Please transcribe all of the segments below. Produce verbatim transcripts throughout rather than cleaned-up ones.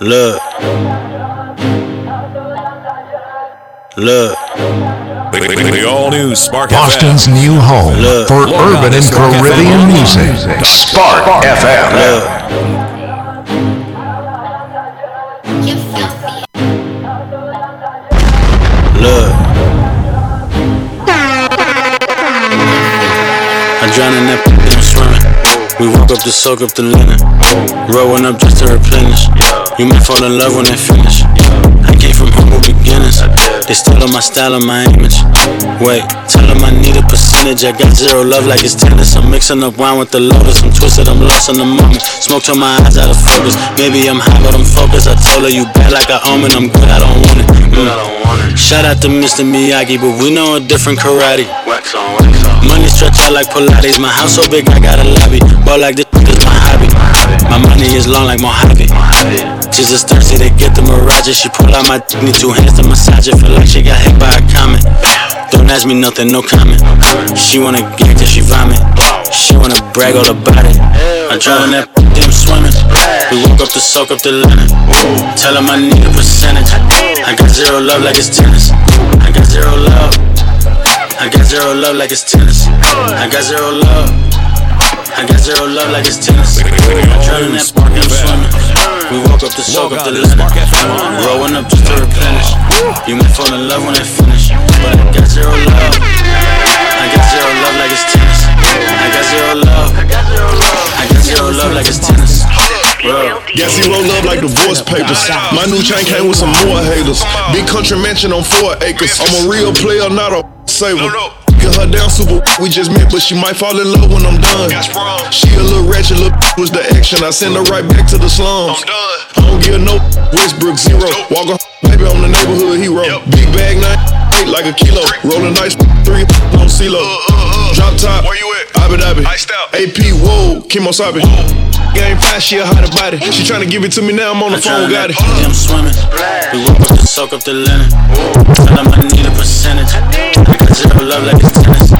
Look, look. The all-new Spark Boston's F M. New home look. For Lord urban and Caribbean F M. Music. Spark, Spark F M. Look. Look. I'm drowning that p***, I'm swimming. We woke up to soak up the linen. Rolling up just to replenish. You may fall in love when they finish. I came from humble beginnings. They still on my style and my image. Wait, tell them I need a percentage. I got zero love like it's tennis. I'm mixing up wine with the lovers. I'm twisted, I'm lost in the moment. Smoke till my eyes out of focus. Maybe I'm high but I'm focused. I told her you bad like an omen. I'm good, I don't want it. Mm. Shout out to Mister Miyagi, but we know a different karate. Wax on, wax on. Money stretch out like Pilates. My house so big I got a lobby. Ball like this is my hobby. My money is long like Mojave. She's just thirsty to get the mirage. She pull out my need two hands to massage it. Feel like she got hit by a comet. Don't ask me nothing, no comment. She wanna gag till she vomit. She wanna brag all about it. I drown in that damn swimming. We woke up to soak up the linen. Tell them I need a percentage. I got zero love like it's tennis. I got zero love. I got zero love like it's tennis. I got zero love. I got zero love like it's tennis. I'm drowning that spark and I'm swimming. We woke up to soak up the linen. Growing up just to replenish. You may fall in love when I finish, but I got zero love. I got zero love like it's tennis. I got zero love. I got zero love like it's tennis. Bro. Got zero love like divorce papers. My new chain came with some more haters. Big country mansion on four acres. I'm a real player, not a saver. Get her down, super, we just met, but she might fall in love when I'm done. She a little ratchet, little was the action. I send her right back to the slums. I don't give no Westbrook zero. Walk a baby on the neighborhood hero. Big bag nine, eight like a kilo. Rollin' nice three on CeeLo. Drop top, where you at? Abby Dabby. A P, whoa, Kimo Sabi. Game fast, she a hotter body. She tryna give it to me now, I'm on the phone, got it. I'm swimming. We woke up to soak up the linen. Tell them I need a percentage. Zero love like it's tennis.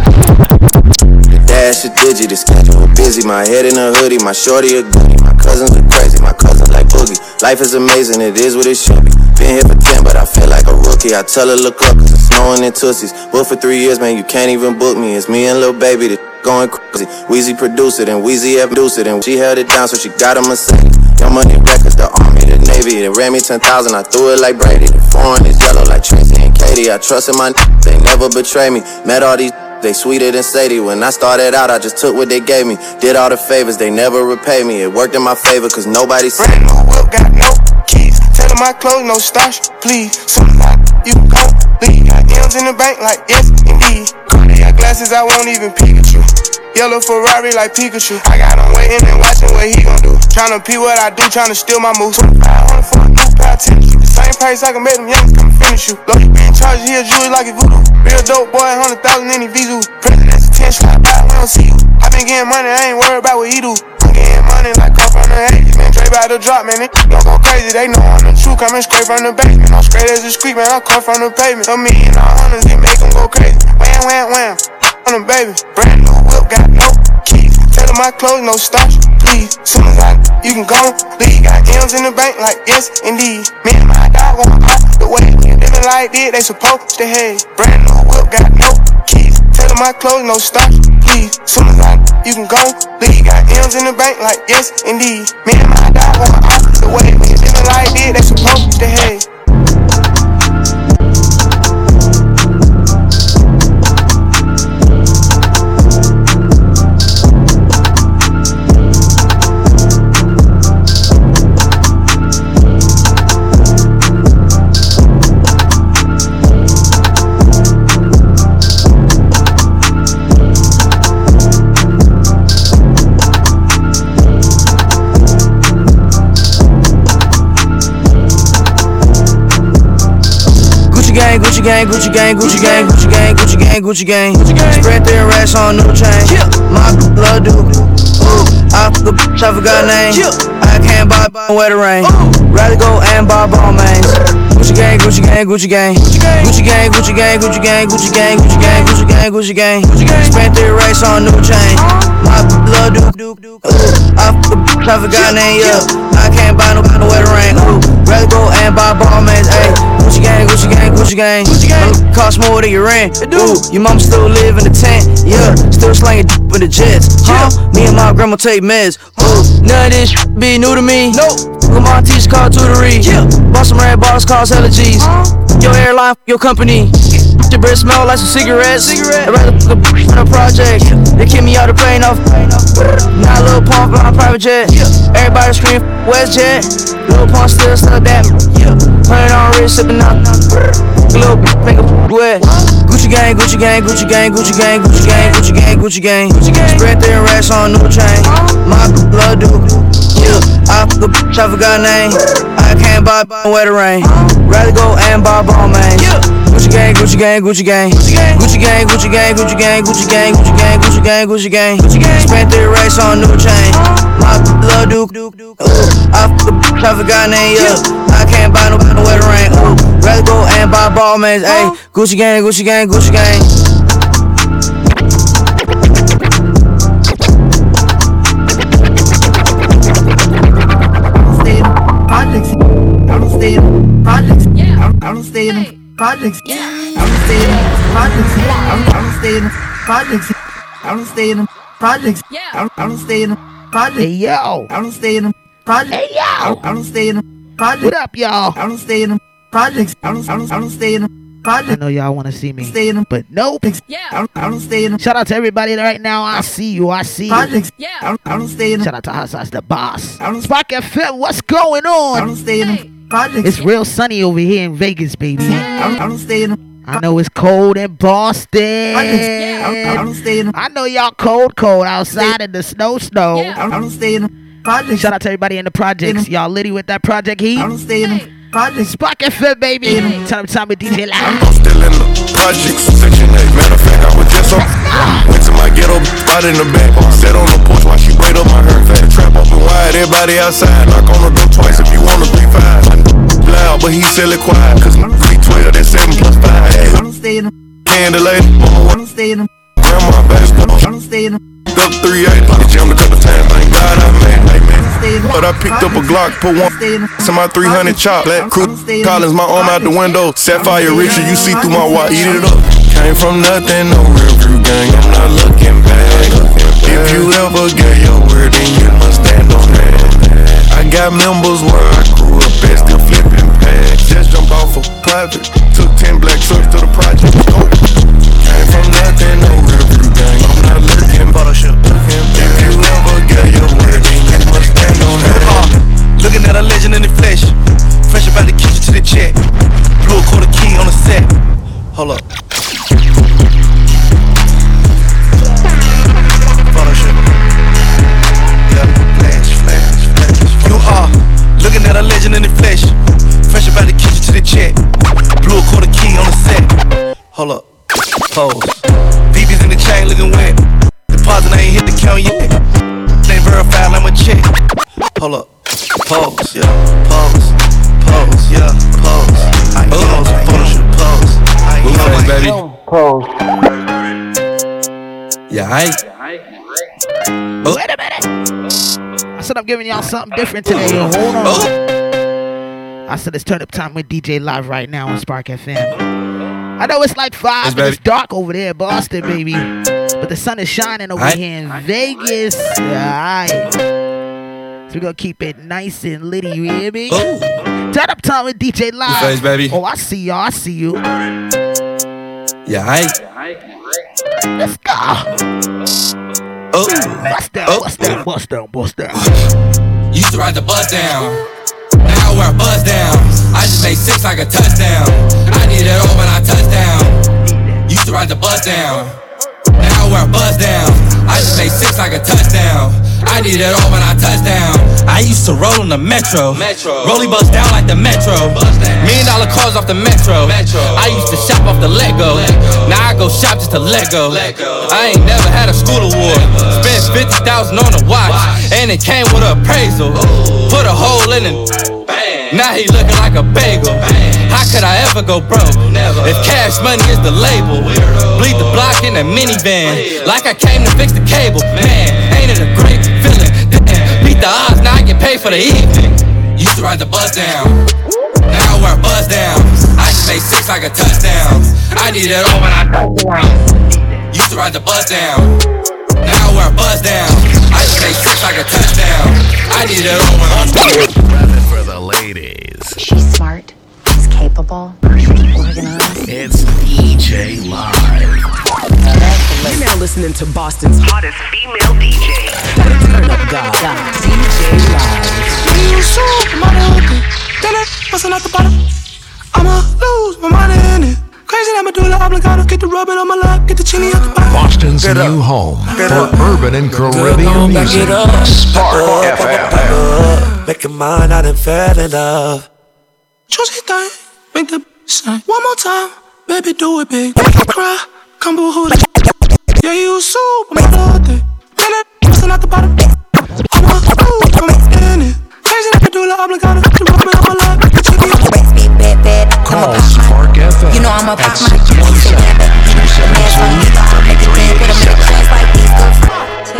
Dash a digit, the schedule busy. My head in a hoodie, my shorty a goodie. My cousins are crazy, my cousins like boogie. Life is amazing, it is what it should be. Been here for ten, but I feel like a rookie. I tell her look up, cause it's snowing in Tootsies. Booked for three years, man, you can't even book me. It's me and Lil Baby, the going crazy. Weezy produced it and Weezy F produced it, and she held it down, so she got a Mercedes. Your money records, the army, the navy. They ran me ten thousand, I threw it like Brady. The foreign is yellow like Tracy and Katie. I trusted my n- they never betray me. Met all these. They sweeter than Sadie. When I started out, I just took what they gave me. Did all the favors, they never repaid me. It worked in my favor, cause nobody said no will, got no keys. Tell them my clothes, no starch, please. Something like you can't leave. Got M's in the bank like yes, indeed. Cardiac glasses, I won't even Pikachu. Yellow Ferrari like Pikachu. I got him waiting and watching what he gon' do. Tryna pee what I do, tryna steal my moves. twenty-five hundred for a new pair of tennis. The same price I can make them young come finish you. Low man charge, he a jewelry like a voodoo. Real dope boy, hundred thousand in the Vizu. President's attention, I buy, we don't see you. I been getting money, I ain't worried about what he do. I'm getting money like coke on the eighties, man. Dre by the drop, man. They don't go crazy, they know I'm the truth. Coming straight from the basement. I'm straight as a squeak, man. I'm cut from the pavement. A million all hundreds, they make them go crazy. Wham, wham, wham. On them, baby. Brand new whip, got no keys. Tell them my clothes, no starch. Soon as I, you can go, leave. Got M's in the bank like yes, indeed. Me and my dog won't pop the way. Living like this, they supposed to hate. Brand new whip, got no keys. Tell them my clothes, no starch, please. Soon as I, you can go, leave. Got M's in the bank like yes, indeed. Me and my dog won't pop the way. Living like this, they supposed to hate. Gucci gang, Gucci gang, Gucci gang, Gucci gang, Gucci gang, Gucci gang, Gucci gang. Spread their racks on new chain. My blood do. I fuck a bitch, I forgot name. I can't buy buy wet rain. Rather go and buy ball mains. Gucci gang, Gucci gang, Gucci gang, Gucci gang, Gucci gang, Gucci gang, Gucci gang, Gucci gang, Gucci gang, Gucci gang. Spread their racks on new chain. My blood do. I fuck a bitch, I forgot name. I can't buy no wet rain. Gucci gang, Gucci gang. Uh, cost more than you rent. Ooh, your mama still live in the tent. Yeah, still slanging d*** with the jets. Huh? Me and my grandma take meds. Ooh, none of this sh- be new to me. Nope. Look at my teacher's car tutory. Yeah. Bought some red bars, cause hella G's. Uh-huh. Your airline, your company. Your breath smell like some cigarettes. Cigarette. I'd rather f*** a b***h on a project. Yeah. They kick me out of plane off. Now Lil Pump flying private jet. Yeah. Everybody scream WestJet. Lil Pump still stuck that. Yeah. Playing on wrist, sipping out. Lil b***h make a b***h wet. Gucci gang, Gucci gang, Gucci gang, Gucci gang, Gucci gang, Gucci gang, Gucci gang. Gucci gang. Spread their racks on a new chain. My b***h love dude. Yeah. I f*** a b***h, I forgot name. I can't buy b***h wet rain. Rather go and buy ball man. Yeah. Gucci gang, Gucci gang, Gucci gang, Gucci gang, Gucci gang, Gucci gang, Gucci gang, Gucci gang, Gucci gang, Gucci gang, Gucci gang. Spent three racks on new chain. My love Duke, ooh, I f*** a b***h, I forgot name, yeah. I can't buy no b***h wet rain, ooh. Rather go and buy ball mans, ayy. Gucci gang, Gucci gang, Gucci gang. Projects. Yeah. I don't stay in projects. I don't stay in projects. I don't stay in projects. Yeah. I don't stay in projects. Hey yo. I don't stay in projects. Hey yo. I don't stay in projects. What up, y'all? I don't stay in projects. I don't. I don't. I don't stay in projects. I know y'all want to see me, but nope. Yeah. I don't. I don't stay in. Shout out to everybody right now. I see you. I see you. Projects. Yeah. I don't. I don't stay in. Shout out to Hassas the boss. I don't. Spark F M. What's going on? I don't stay in. Projects. It's real sunny over here in Vegas, baby. I don't, I don't stay in the, I know it's cold in Boston. Yeah. I, don't, I, don't stay in the, I know y'all cold, cold outside in the snow, snow. Yeah. I, don't, I don't stay in the projects. Shout out to everybody in the projects. In y'all litty with that project heat. I don't stay in the projects. Spark F M, baby. Hey. Time to time with D J Live. I'm still in the projects. Matter of fact, I was just on. Went to my ghetto, right in the back. Sat on the porch while she braid up my hair. Fat trap up and wide. Everybody outside. Knock on the door twice if you want to be fine. Loud, but he still it quiet. Cause my three twelve, that's seven plus five. I don't stay in the candlelight. I don't stay in the grandma basketball. I don't stay in the up three eight. I jammed a couple times. Thank God I made it. But I picked up a Glock, put one to my three hundred chop. Black crew Collins, my arm out the window. Sapphire Richard, you see through my watch. Eat it up. Came from nothing, no real crew gang. I'm not looking back. If you ever get your word, then you must stand on that. I got members where I grew up at still flipping. Just jump off a private. Took ten black trucks to the project. Came from nothing, no real crew gang. I'm not looking, Photoshop. If you ever get your word, then you must stand on that. Uh, looking at a legend in the flesh. Fresh about the kitchen to the check. Blew a quarter key on the set. Hold up. Photoshop. Yeah, flash, flash, flash. You are looking at a legend in the flesh. Fresh about the kitchen to the check. Blew a quarter key on the set. Hold up, pose. B B's in the chain looking wet. Deposit, I ain't hit the count yet. Ain't verified, I'm a check. Hold up, pose, yeah, pose, pose, yeah, pose. I ain't pose, pose, pose. I ain't pose, baby. Pose. Yeah, I ain't. Oh. Wait a minute. I said I'm giving y'all something different today. Hold on. Oh. I said it's turn up time with D J Live right now on Spark F M. I know it's like five, yes, it's dark over there in Boston, baby. But the sun is shining over right here in right Vegas. Alright. So we're gonna keep it nice and litty, you hear me? Ooh. Turn up time with D J Live. Face, baby. Oh, I see y'all, I see you. Yeah, I let's go. Oh, bust down, bust down, bust down, bust down. Used to ride the bus down. Now I wear a buzz down. I just made six like a touchdown. I need it all when I touch down. Used to ride the buzz down. Now I wear a buzz down. I just made six like a touchdown. I need it all when I touch down. I used to roll on the metro. Metro. Rolly buzz down like the metro. Million dollar cars off the metro. Metro. I used to shop off the Lego. Lego. Now I go shop just to let go. Lego. I ain't never had a school award. Spent fifty thousand on a watch. watch. And it came with an appraisal. Ooh. Put a hole in it. Now he looking like a bagel. How could I ever go broke? If cash money is the label. Bleed the block in a minivan. Like I came to fix the cable. Man, ain't it a great feeling? Damn. Beat the odds, now I get paid for the evening. Used to ride the bus down. Now I wear a bus down. I just say six like a touchdown. I need it all when I touchdown. Used to ride the bus down, now I wear a buzz down. I used to say six like a touchdown. I need it all when I'm done. Rather for the ladies. She's smart. She's capable. She's organized. It's D J Live. You're now listening to Boston's hottest female D J. Turn up, God. D J Live. You shoot my open. Then it bustin' out the bottom. I'ma lose my mind in it. Crazy, I'ma do the obligato. Get the rubbin' on my lap, get the chili out the bottom. Boston's get new up. Home get for up. Urban and Caribbean music. Spark F M. Make your mind, I done fell in love. Juicy thing, make the sign. One more time, baby, do it big. Cry, come boo hoo. Yeah, you super, my birthday. Then it bustin' out the bottom. I'ma lose my mind in it. Crazy, I'ma do the obligato. Get the rubbin' on my lap. Call Spark F M. You know I'm a pop my two seven two seven two three eight seven.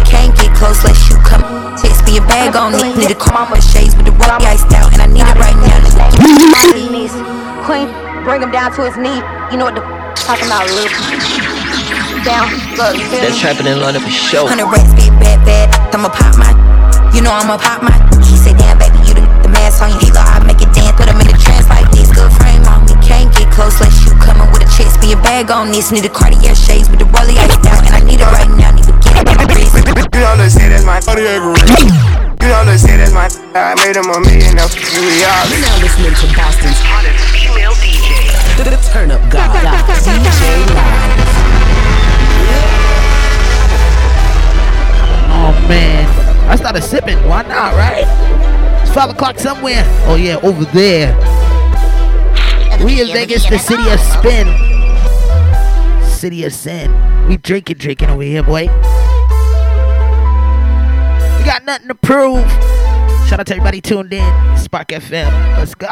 Can't get close unless you come. Text me a bag on me. Need to call my shades with the rocky iced out, and I need it right now. Queen, bring him down to his knee. You know what the f- talking about, Luke? Down, look. They're trapping in London for show. Hundred racks, big bad bad. I'ma pop my. You know I'ma pop my. He say, damn baby, you the, the mask on you. He go, I make it dance. Put him in the trance like this. Good frame on me. Can't get close unless you coming with a chest. Be a bag on this. Need a Cartier shades with the rolly ice down, and I need it right now. Need to get it in my wrist. You don't understand that's my Cartier wrist. You don't understand that's my. I made him a million. Now you're now listening to Boston's hottest female D J. The turn up God. D J Live. Oh man. I started sipping, why not, right? It's five o'clock somewhere. Oh yeah, over there. We in Vegas, the city of spin. City of sin. We drinking, drinking over here, boy. We got nothing to prove. Shout out to everybody tuned in. Spark F M, let's go.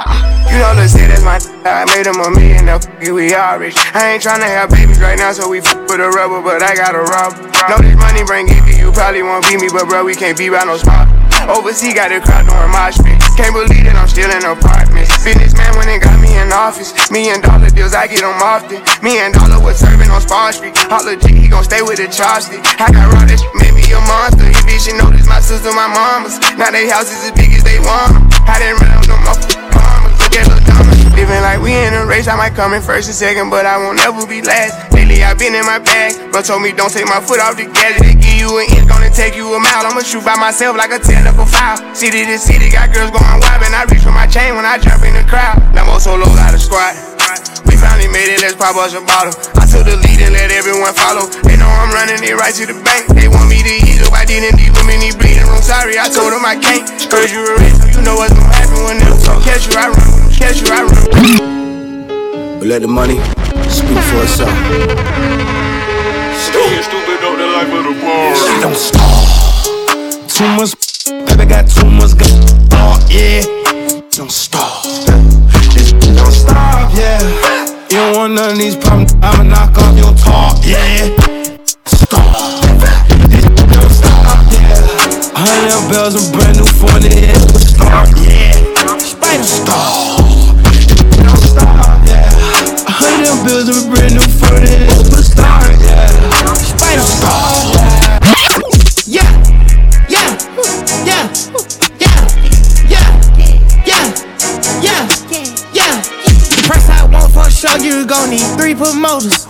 You don't understand that's my. I made him a million, now f***ing we all rich. I ain't tryna have babies right now, so we f*** with a rubber, but I gotta rob. No, this money bring it to you, probably won't beat me, but bro, we can't be by no spot. Overseas got a crowd doing my shit. Can't believe that I'm still in apartments. Businessman went and got me in office. Me and Dollar deals, I get them often. Me and Dollar was serving on Spawn Street. Holla G, he gon' stay with the chopstick. I got raw, that shit made me a monster. He bitch, you know this my sister, my mama's. Now they houses as big as they want. I didn't run up no motherfucking mamas. Look at little dummies. Living like we in a race, I might come in first and second, but I won't ever be last. Lately I've been in my bag, but told me don't take my foot off the gas. They give you an inch, gonna take you a mile. I'ma shoot by myself like a ten up a foul. City to city, got girls going wild, and I reach for my chain when I jump in the crowd. Now I'm solo out of squad. We finally made it, let's pop us a bottle. I took the lead and let everyone follow. They know I'm running it right to the bank. They want me to eat up, I didn't leave them in the bleeding room. Sorry, I told them I can't. Cause you were rich, so you know what's gonna happen when they don't catch you. I run, catch you, I run. But let the money speak for itself. Stupid, stupid, on the life of the world. She don't stall. Too much, baby, got too much gun. Oh yeah, don't stall. This don't stop, yeah. You don't want none of these problems. I'ma knock off your talk, yeah. Stall. This don't stop, yeah. Hundred bells and brand new forty. Stall, yeah. Spider stall. Don't stop, yeah. Hundred bills and brand new footage. Superstar, yeah. Spider star, yeah. Yeah, yeah, yeah, yeah, yeah, yeah, yeah, yeah. Press I want for sure, you gon' need three promoters.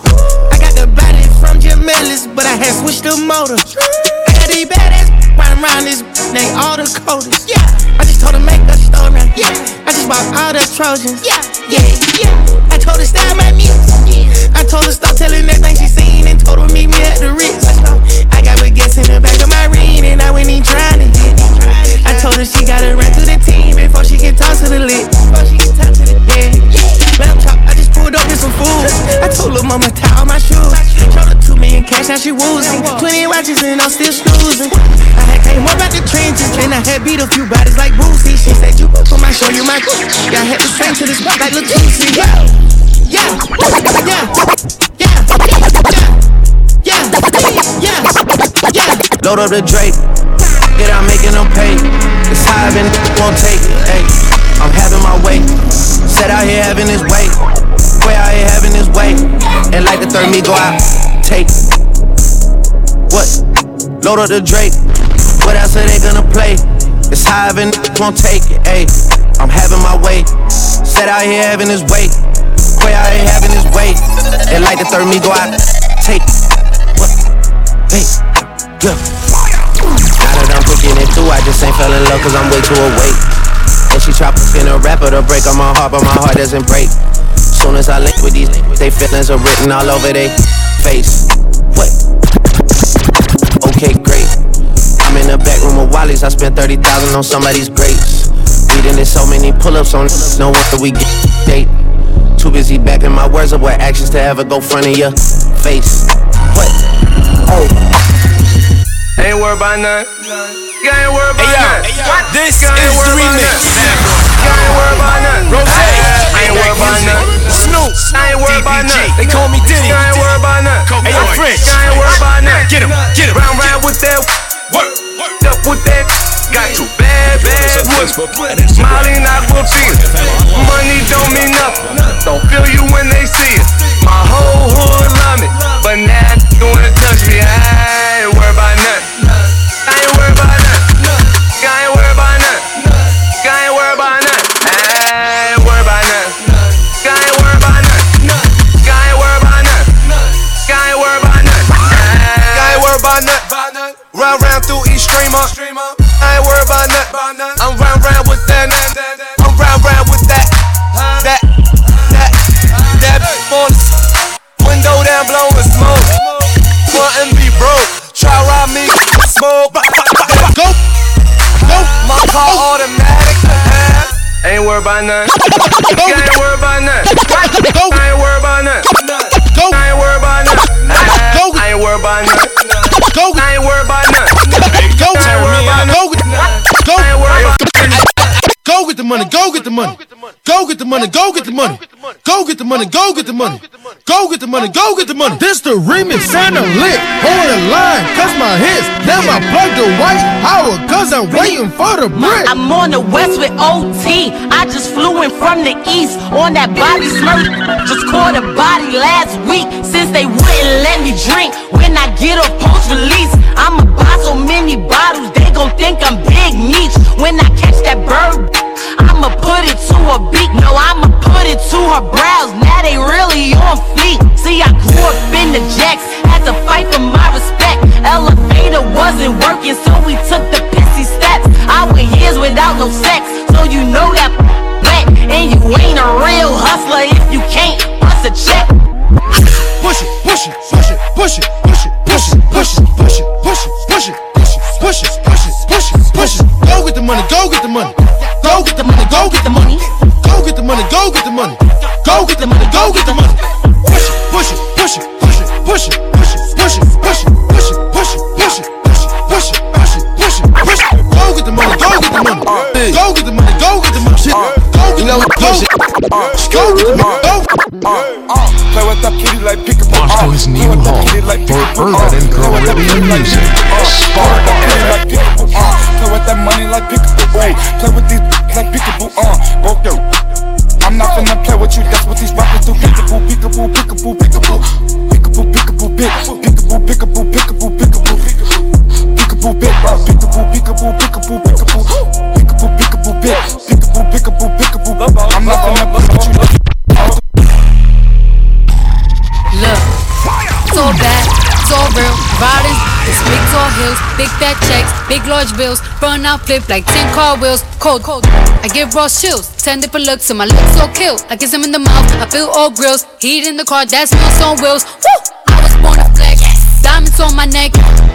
I got the body from Jamelis, but I had switched the motor. I got these badass riding around this, they all the coders. Yeah, I just told her make a story. Yeah, I just bought all the Trojans. Yeah, yeah, yeah. I told her style my music. I told her stop telling that thing she seen and told her meet me at the Ritz. I got baguettes in the back of my ring and I wasn't even trying to hit. I told her she gotta run through the team before she can talk to the lit. Before she can talk to the dead. Lamb chop, I just pulled up with some food. I told her mama tie all my shoes. Showed her two million cash, now she woozing. Twenty watches and I'm still snoozing. I had came up out the trenches and I had beat a few bodies like Boosie. She said you put my show, you my cook. Y'all had to sing to this spot like Lil Juicy. Yeah, yeah, yeah, yeah, yeah, yeah, yeah, yeah. Load up the Drake, get out making them pay. It's high and won't take it. Ay, I'm having my way. Set out here having his way. life. And like the third me go out, take. What? Load up the Drake. What else are they gonna play? It's high and won't take it, ayy. I'm having my way. Set out here having his way. Quay out here having his way. And like the third me go out, take. What? Hey, yeah. Now that I'm picking it too, I just ain't fell in love cause I'm way too awake. And she try fucking a rapper to break on my heart, but my heart doesn't break. Soon as I link with these, they feelings are written all over they face. What? Okay, great. I'm in the back room of Wally's. I spent thirty thousand on somebody's grapes. We done did so many pull-ups on no one that we get date. Too busy backing my words up with actions to ever go front of your face. What? Oh. Ain't worried about none. You ain't worried about none. This is the remix. You ain't worried about none. Rose, I ain't worried about none. Snoop, I ain't worried about none. They call me Diddy. I ain't worried about none. Hey, yo, French, I ain't worried about none. Get him, get him. Round, round with that. Work, work up with that. Got two bad, bad women. Smiling, I will feel it. Money don't mean nothing. Don't feel you when they see it. My whole hood love me, but now you wanna touch me. I ain't worried about none. Round round through each streamer. I ain't worried about nothing. I'm round round with that. I'm round round with that. That, that, that bitch. Window down, blowing smoke. Wantin' be broke. Try rob me, smoke. Go, go. My car automatic. Ain't worried about nothing. I ain't worried about nothing. I ain't worried about nothing. I ain't worried about nothing. I ain't worried about nothing. Go, I ain't worried about nothing. Go, go, go get the money. Go get the money. Go get the money. Go get the money. Go get the money. Go get the money. Go get the money. Go get the money. This the remix and I'm lit. Hold the line, cause my hits. Now I plug the white hour, cause I'm waiting for the brick. I'm on the west with O T. I just flew in from the east on that body smirk. Just caught a body last week since they wouldn't let me drink. When I get up post-release, I'ma buy so many bottles, they gon' think I'm big niche. When I catch that bird, I'ma put it to her beak. No, I'ma put it to her brows. Now they really on fleek. See, I grew up in the jacks, had to fight for my respect. Elevator wasn't working, so we took the pissy steps. I went years without no sex, so you know that black. And you ain't a real hustler if you can't bust a check. Push it, push it, push it, push it, push it, push it, push it, push it, push it, push it, push it, push it, push it, push it. Go get the money, go get the money, go get the money, go get the money, go get the money, go get the money, go get the money, go get the money. Push it, push it, push it, push it, push it, push it, push it, push it, push it, push it, push it, push it, push it, push it, push it. Go get the money, go get the money, go get the money, go get the money, go get the money, push it, go get the money. Uh, uh, play with that kitty like pick-up. Bosco is new home for urban and Caribbean music. Spark and play with that money like pick-up. Play with these like pick-up. Uh, broke down. I'm not finna play with you. That's what these rappers do. Pick-a-boo, pick-a-boo, pick-a-boo, pick-a-boo, pick-a-boo, pick-a-boo, pick-a-boo, pick-a-boo, pick-a-boo, pick-a-boo, pick-a-boo, pick-a-boo, pick-a-boo, pick-a-boo, pick-a-boo, pick-a-boo, pick-a-boo, pick-a-boo, pick-a-boo, pick-a-boo, pick-a-boo. I'm not finna play with you. Look, it's all bad, it's all real. Riders, it's big tall hills, big fat checks, big large bills. Run out, flip like ten car wheels. Cold, cold, I give raw chills. Ten different looks and my looks so kill. I kiss him in the mouth, I feel all grills. Heat in the car, that smells on wheels. Woo! I was born to flex, diamonds on my neck.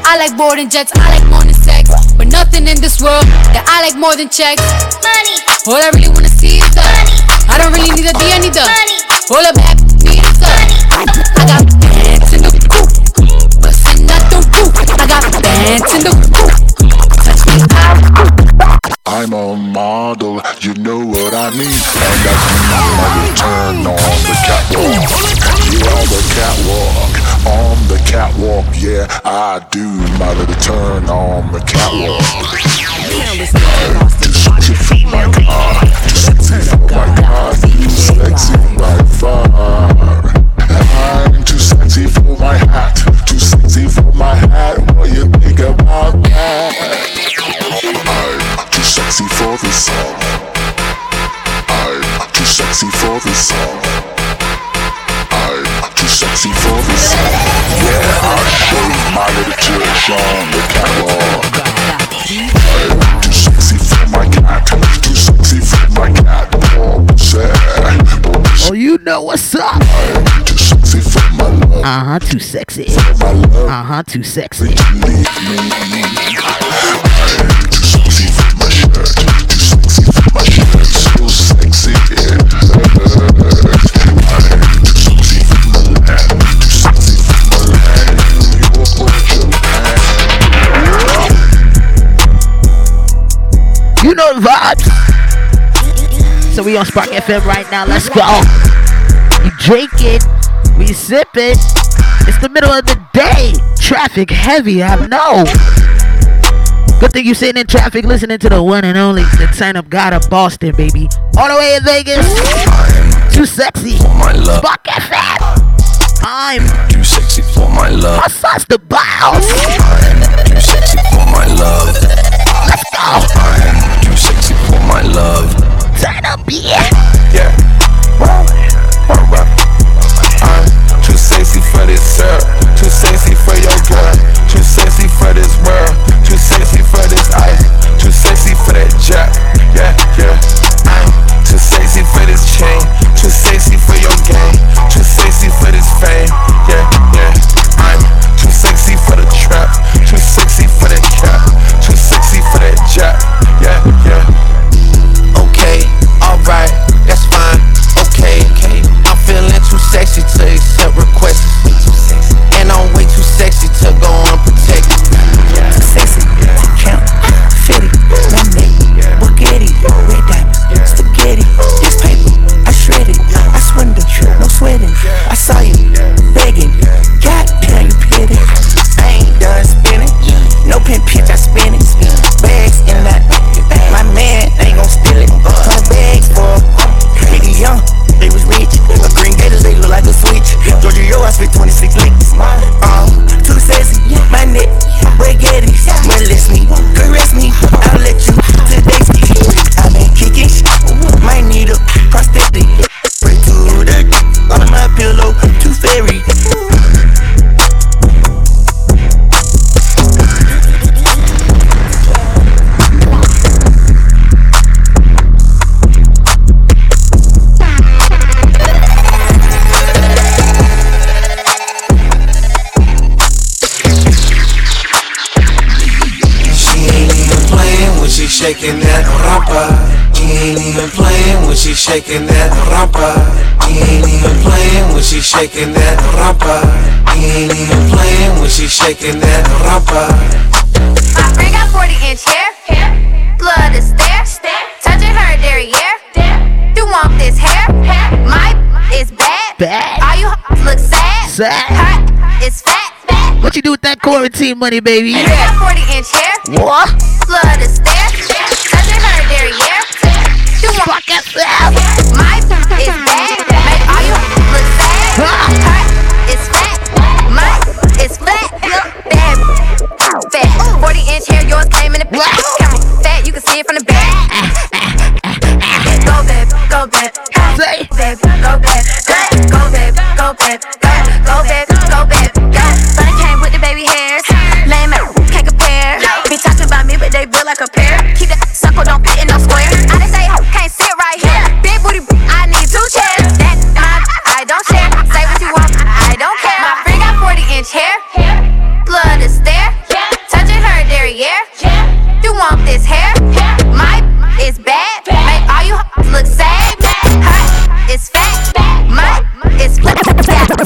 I like boarding jets, I like more than sex. But nothing in this world that I like more than checks. Money. All I really wanna see is the money. I don't really need a D, I need the money. All the back need is the. I got bands in the coop, bustin' out the roof. I got bands in the coop, touch me out. I'm a model, you know what I mean. And I do my mother turn on the catwalk. You on the catwalk, on the catwalk. Yeah, I do my little turn on the catwalk. She feel like I, she feel like I, sexy like fire. sexy for this song. I'm too sexy for this song. Yeah, I showed my literature on the catalog. I'm too sexy for my cat. Too sexy for my cat. Oh, you know what's up. I'm too sexy for my love. Uh-huh, too sexy. Uh-huh, too sexy. I'm too sexy for my shirt. Too sexy for my shirt. So sexy it hurts. I'm too sexy for my land. Too sexy for my land. You're what you. You know the vibes. So we on Spark F M right now. Let's go. We drink it. We sip it. It's the middle of the day. Traffic heavy. I know. Good thing you sitting in traffic listening to the one and only, the sign up God of Boston, baby. All the way in Vegas. I'm too sexy for my love. Spark F M. I'm too sexy for my love. My son's the boss. I'm too sexy for my love. Let's go. I'm too sexy for my love. Turn up, yeah. Yeah. I'm too sexy for this, sir. Too sexy for your girl. Too sexy for this world. Too sexy for this ice, too sexy for that jack, yeah, yeah. I'm too sexy for this chain, too sexy for your game, too sexy for this fame, yeah, yeah. I'm too sexy for the trap, too sexy for that cap, too sexy for that jack, yeah, yeah. Okay, alright, that's fine, okay, okay. I'm feeling too sexy to accept requests, and I'm way too sexy to go unprotected. Sexy, count, fifty, lemonade, Bugatti, red diamond, spaghetti, this paper, I shred it, I swindle, no sweating, I saw you begging, God damn you pity, I ain't done spinning, no pin pitch, I spin it, bags in that, my man ain't gon' steal it, my bags for pretty young, they was rich, the green gators, they look like a switch, Georgia, yo, I spit twenty-six licks, um, too sexy, my neck, Spaghetti's, molest me, caress me, I'll let you today's key. I've been kicking, my needle, prosthetic, break through that on my pillow, too fairy. Shaking that rumpa, she ain't even playing when she shaking that rumpa. She ain't even playing when she shaking that rumpa. She ain't even playing when she shaking that rumpa. My friend got forty inch hair, hair, blood is there, stare, touching her derriere, there. You want this hair, hair? My is bad, bad. All you hoes look sad, sad. Her is fat, fat. What you do with that quarantine money, baby? Yeah. Got forty inch hair, what? Blood is there. Fuck yourself. My is bad. Make all you look sad. Her is fat. My is flat. Look bad. Fat. forty inch hair, yours came in the back. Fat, you can see it from the back. Go back, go back. Go back, go back. Go back, go back. Go back, go back. Sonny came with the baby hairs. Lame ass, can't compare. Be talking about me, but they build like a pair. Keep that sucker, don't fit in no square. I done say, can't sit right here. Big booty, I need two chairs. That my, I don't share. Say what you want, I don't care. My friend got forty inch hair. Blood is there. Touching her derriere. You want this hair? My is bad. Make all you hoes look sad. Her is fat. My is flat.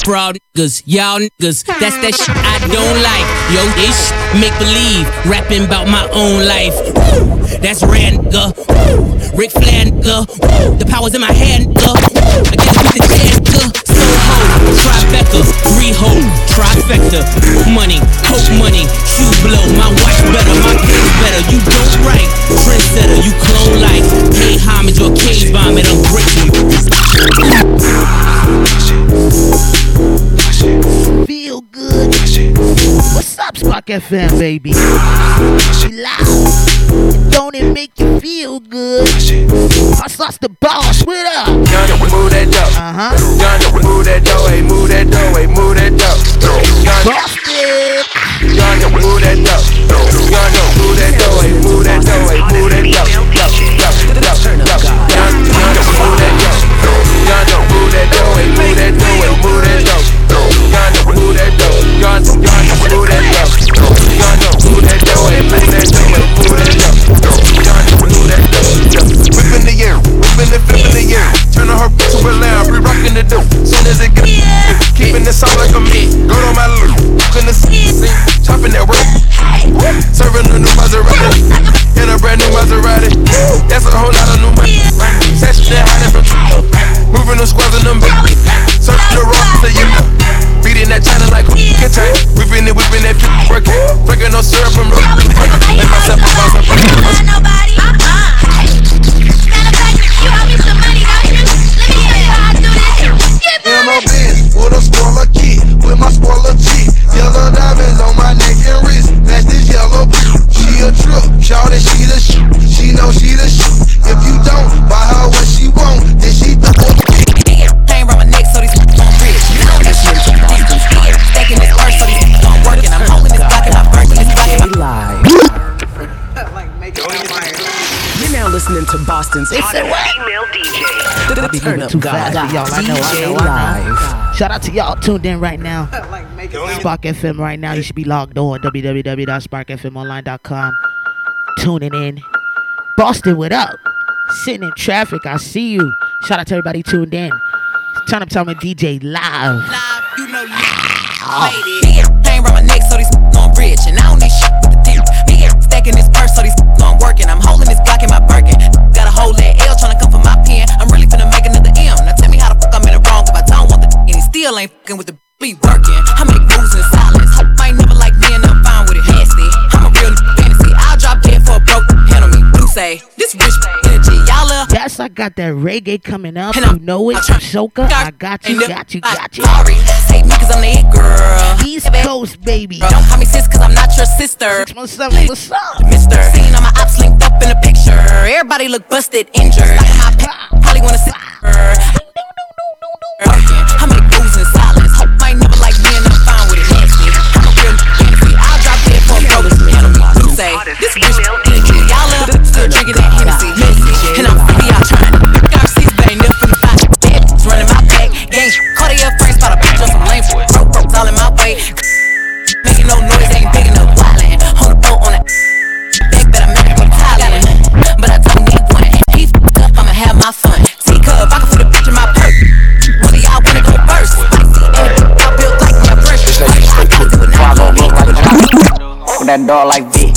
Proud niggas, y'all niggas, that's that shit I don't like. Yo, this shit make believe, rapping about my own life. Woo, that's rare, nigga. Woo, Ric Flair, nigga. Woo, the power's in my hand, nigga. Woo, I guess with the jazz, nigga. Soho, Tribeca, Reho, Trifecta. Money, Coke money, shoe blow. My watch better, my kids better. You don't right, trendsetter, you clone like. Pay homage or cage bomb it, I'm breaking. Feel good. What's up, Spark F M, baby? She loud. Don't it make you feel good? I sauce the boss. What up? that dough. Uh-huh. Y'all move that dough, hey, move that dough, hey, move that dough. Y'all know move that dough. Y'all know move that dough, hey, move that dough, hey, move that dough. Y'all know move that dough. Y'all know move that dough, hey, move that dough, hey, move that dough. Y'all know move that dough. Y'all know move that dough. Y'all know move that dough, hey, move that dough, hey, move that dough. Y'all know move that dough. Whip in the air, whip in the flip in the air. Turn on her to a loud, we rockin' the dough. Soon as it gets, keepin' the sound like a meat. Go to my loop. In the season, chopping that work, serving a new Maserati, in a brand new Maserati. That's a whole lot of new money. Session that hiding from moving them squads in them bellies, searching the road to you. Beating that China like who can take, whipping it, whipping that people working, breaking no syrup from road. Make myself a boss, I'm nobody. Matter of fact, you owe me some money, don't you? Let me hear how I do this. In my bins, with a smaller kid, with my smaller cheek. Yellow diamonds on my neck and wrist. That's this yellow bitch. She a trip. Shout it, she the shit. She know she the shit. If you don't buy her what she want, then she the whole damn. Came around my neck so these bitches don't rich. Now this shit is distance. Stacking this earth so these bitches don't work. And I'm holding this block and I'm burning this block. And I'm like making it fire. You're now listening to Boston's hottest female D J. The turn up God. Y'all, I know, I know, I know. Shout out to y'all tuned in right now. Spark F M right now. You should be logged on w w w dot spark f m online dot com. Tuning in. Boston, what up? Sitting in traffic. I see you. Shout out to everybody tuned in. Turn up time with D J live. Live, you know you. Damn, came around my neck so these on rich, and I don't need shit with the deal. Damn, stacking this purse so these on working. I'm holding this block in my Birkin. Got a whole leg L trying to come for my pen. I'm really finna make another M. Now tell me how the fuck I'm in the wrong if I don't want the d- and he still ain't fucking with the. Be working, I make moves in silence. I ain't never like me and I'm fine with it. Nasty, I'm a real fantasy. I'll drop dead for a broke head on me. You say, this rich energy, y'all love. Yes, I got that reggae coming up. And you know it, Shoka. I got you, got you, got you. Sorry, take me cause I'm the hit girl. East Coast, baby. Don't call me sis cause I'm not your sister. What's up, what's up? Mister, seen all my ops linked up in a picture. Everybody look busted, injured. Like my pop, probably wanna sit her. Working, I make moves in silence. I ain't never like me and I'm fine with it. Nasty, I'm a real fantasy. I'll drop dead for a brother's enemy. You say, this bitch energy. Y'all love still drinking that Hennessy. And I'm free out trying to pick our seats, but ain't nothing to find. Dead bitch running my back. Gang, call the up friends, spot a bitch on some lame for it. Broke ropes all in my way. Making no noise, ain't big enough. Wildin' on the boat on that back that I'm making from Thailand. But I don't need one. He f***ed up, I'ma have my fun. T-Cub, I can put a bitch in my purse. One of y'all wanna go first. That door like V,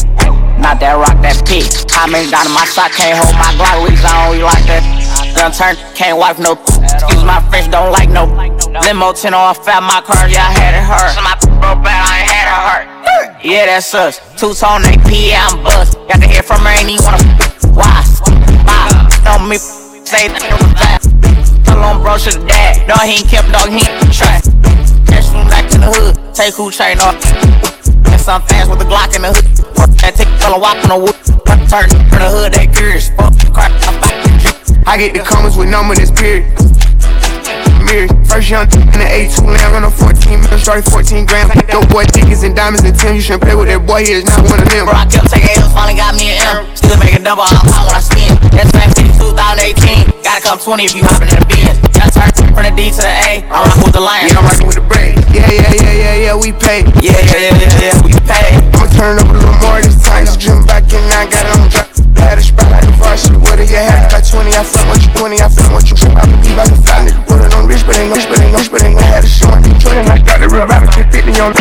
not that rock, that P. I mean, down in my sock, can't hold my Glock, we on you like that. Gun turn, can't wipe no. Excuse my French, don't like no. Limo ten on fat, my car, yeah, I had it hurt. So my broke bad, I ain't had it hurt. Yeah, that's us. Two tone A P, yeah, I'm bust. Got to hear from her, ain't even wanna why? Why? Don't me say that was that. Tell on bro, shit dad. No, he ain't kept, dog, he ain't track. Catch from back in the hood, take who train off. Some fans with a Glock in the hood. That tick fella wop on the wood. Turn for the hood, that curious. Fuck, crap, I'm back to I get the comments with number this period. Mirror, first young in the eight two lamb on a fourteen minutes, started fourteen grams. Dope boy, tickets and diamonds and Tim. You shouldn't play with that boy, he is not one of them. Bro, I kept taking L's, finally got me an M. Still making double, I'm hot when I spin. That's back in two thousand eighteen. Gotta come twenty if you hoppin' in the Benz. That's her, from the D to the A. I'm rockin' with the lion, yeah, I'm rockin' with the brain. Yeah, yeah, yeah, yeah, yeah, we pay. Yeah, yeah, yeah, yeah, yeah, we pay. I'ma turn up a little more this time. Just jump back in, I got it on track. Had a spot like the varsity. What do you have? Got twenty, I fuck what you twenty, I fuck what you want. I believe I can find it. Put it on rich, but ain't no rich, but ain't no rich, but ain't no had a show. I keep joining, I got the real rapper, can't fit me on.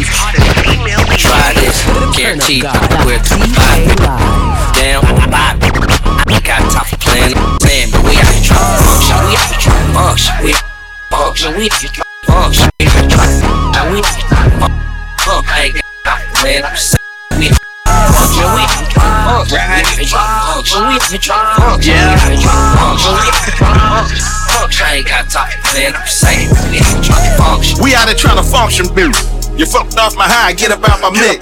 bodies. Try this, guaranteed. We're too fine. Damn, I got top for plan. Man, but we out here. Shall we out here? Oh, shall we? Oh, shall we? Oh, shall we? Shall we? Fuck, I ain't got plan. I'm sick. We out here. Oh, right. Oh, shall we? Oh, yeah. Oh, shall we? I ain't got time, man. I'm saying we out here trying to function. We out here trying to function, dude. You fucked off my high, get about my mix.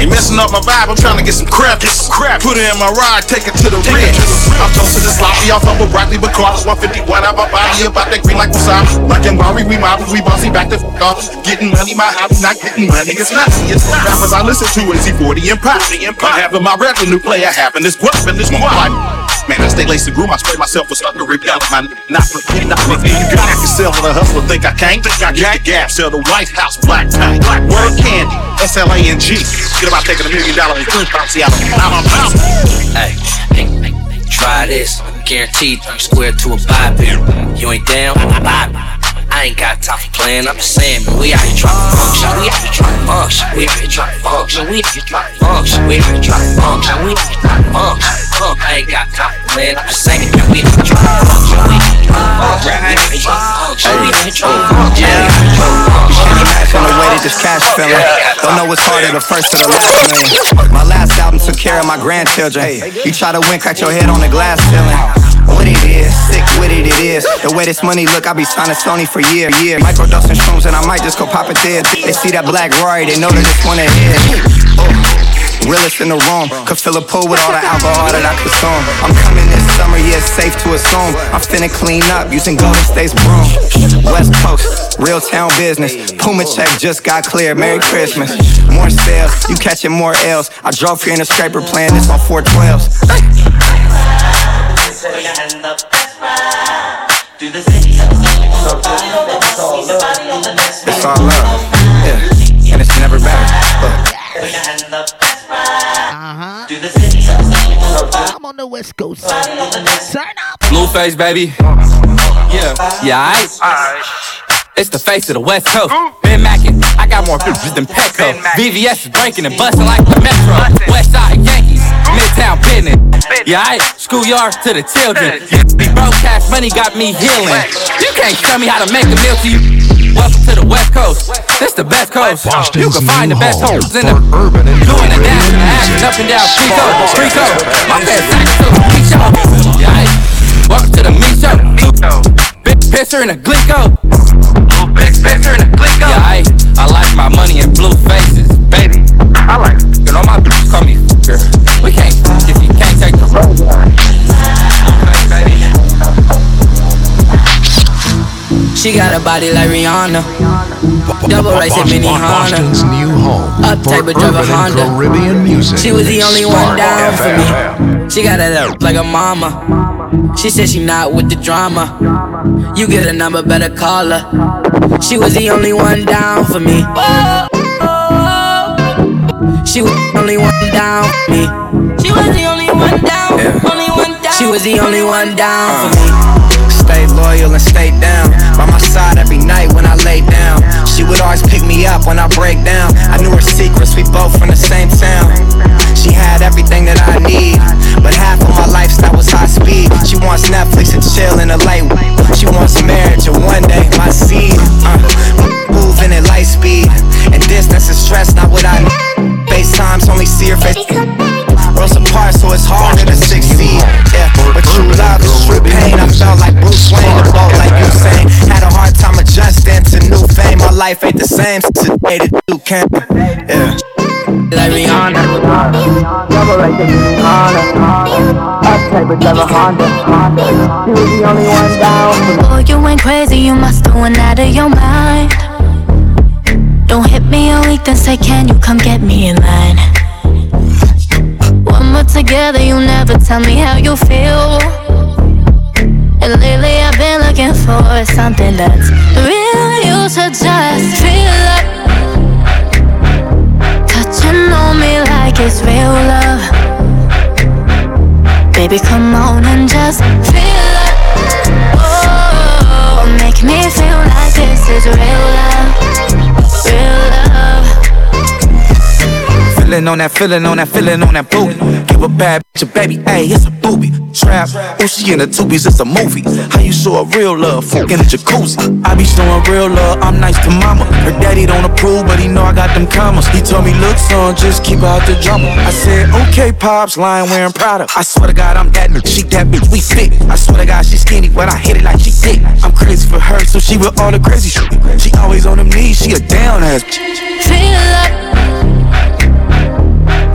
You messing up my vibe, I'm trying to get some crap. Get some crap. Put it in my ride, take it to the ridge. I'm toasting this sloppy, off of a broccoli, but Carlos one fifty wide out my body, about that green like wasabi. Like and Wari, we models, we bossy, back the fuck off. Getting money, my hobby, not getting money, it's not. It's not. Rappers I listen to is Z forty and Pop. I'm having my revenue play, I having this guap and this guap. Man, I stay laced and groom, I spray myself with sucker repellent. My n- not for me, not for me. You got to sell to the hustler, think I can't? Think I got the gap, sell the White House, black tie, black word candy, S L A N G. Get about taking a million dollars and clip bouncy out of my mouth. Hey, hey, hey, try this. Guaranteed, you square to a vibe. You ain't down, I'm vibing. I ain't got time for playing, I'm just saying, but we out here trying to function. We out here trying to function. We out here trying to function. We out here trying to function. We out here trying to function. We out here trying to function. I ain't got time for playing, I'm just saying, but we out here trying to function. We out here trying to function. We out here trying this cash feeling. Don't know it's harder, the first to the last million. My last album took care of my grandchildren. You try to win, crack your head on the glass ceiling. What it is, sick with it, it is. The way this money look, I be signing Sony for years. Year. Microdosing shrooms and I might just go pop it there. They see that black Rory, they know that it's one of his. Realest in the room, could fill a pool with all the alcohol that I consume. I'm coming this summer, yeah, it's safe to assume. I'm finna clean up using Golden State's broom. West Coast, real town business. Puma check just got cleared, Merry Christmas. More sales, you catching more L's. I drove here in a scraper playing this on four twelves. Put your hand up, that's right. Do the city, so it's all love, yeah, and it's never better. Put your hand up, that's right. Do the city, so I'm on the West Coast. Sign up, Blueface, baby. Yeah, yeah, aight. Aight. It's the face of the West Coast. Been mackin', I got more bitches than Petco. V V S is breaking and bustin' like the Metro. Westside Yankees, Midtown business. Yeah, I schoolyard to the children. Bro, cash money got me healing. You can't tell me how to make a meal to you. Welcome to the West Coast. This the best coast. Boston's you can find the best homes in the urban and doing the dash and action up and down Chico, Chico. My best actor, Chico. Yeah, I welcome to the Micho. Big pisser in a Glico. Big pisser in a Glico. Yeah, I I like my money in blue faces, baby. I like it. You know my bitches call me girl. We can't if you can't take the road. She got a body like Rihanna. Double rice and mini Honda. Up type of driver Honda. She was the only one down for me. She got a look like a mama. She said she not with the drama. You get a number, better call her. She was the only one down for me. She was the only one down for me. She was the only one down, yeah. Only one down. She was the only one down uh, for me. Stay loyal and stay down. By my side every night when I lay down. She would always pick me up when I break down. I knew her secrets, we both from the same town. She had everything that I need, but half of my lifestyle was high speed. She wants Netflix and chill in the late. She wants marriage and one day my seed. uh, Moving at light speed, and distance and stress not what I need. Times only see your face. Rose apart, so it's harder to succeed. Yeah, but true love is true pain. I felt like Bruce Wayne, the boat like Usain. Had a hard time adjusting to new fame. My life ain't the same since the day that you came. Yeah. Like Rihanna, double like the Rihanna. Uptight with double Honda. You were the only one down. Oh, you went crazy, you must have went out of your mind. Don't hit me a week, then say, can you come get me in line? When we're together, you never tell me how you feel. And lately I've been looking for something that's real. You should just feel it. Touching on me like it's real love. Baby, come on and just feel it. Oh, make me feel like this is real love. Real love. feeling, on that feeling, on that feeling, on that booty. Give a bad bitch a baby, ayy, it's a booby trap. Oh, she in the tubies, it's a movie. How you show a real love? Fuck in a jacuzzi. I be showing real love, I'm nice to mama. Her daddy don't approve, but he know I got them commas. He told me, look son, just keep out the drama. I said, okay pops, lying wearing Prada. I swear to God, I'm that, she that bitch, we sick. I swear to God, she skinny, but I hit it like she sick. I'm crazy for her, so she with all the crazy shit. She always on them knees, she a down ass. Feel up,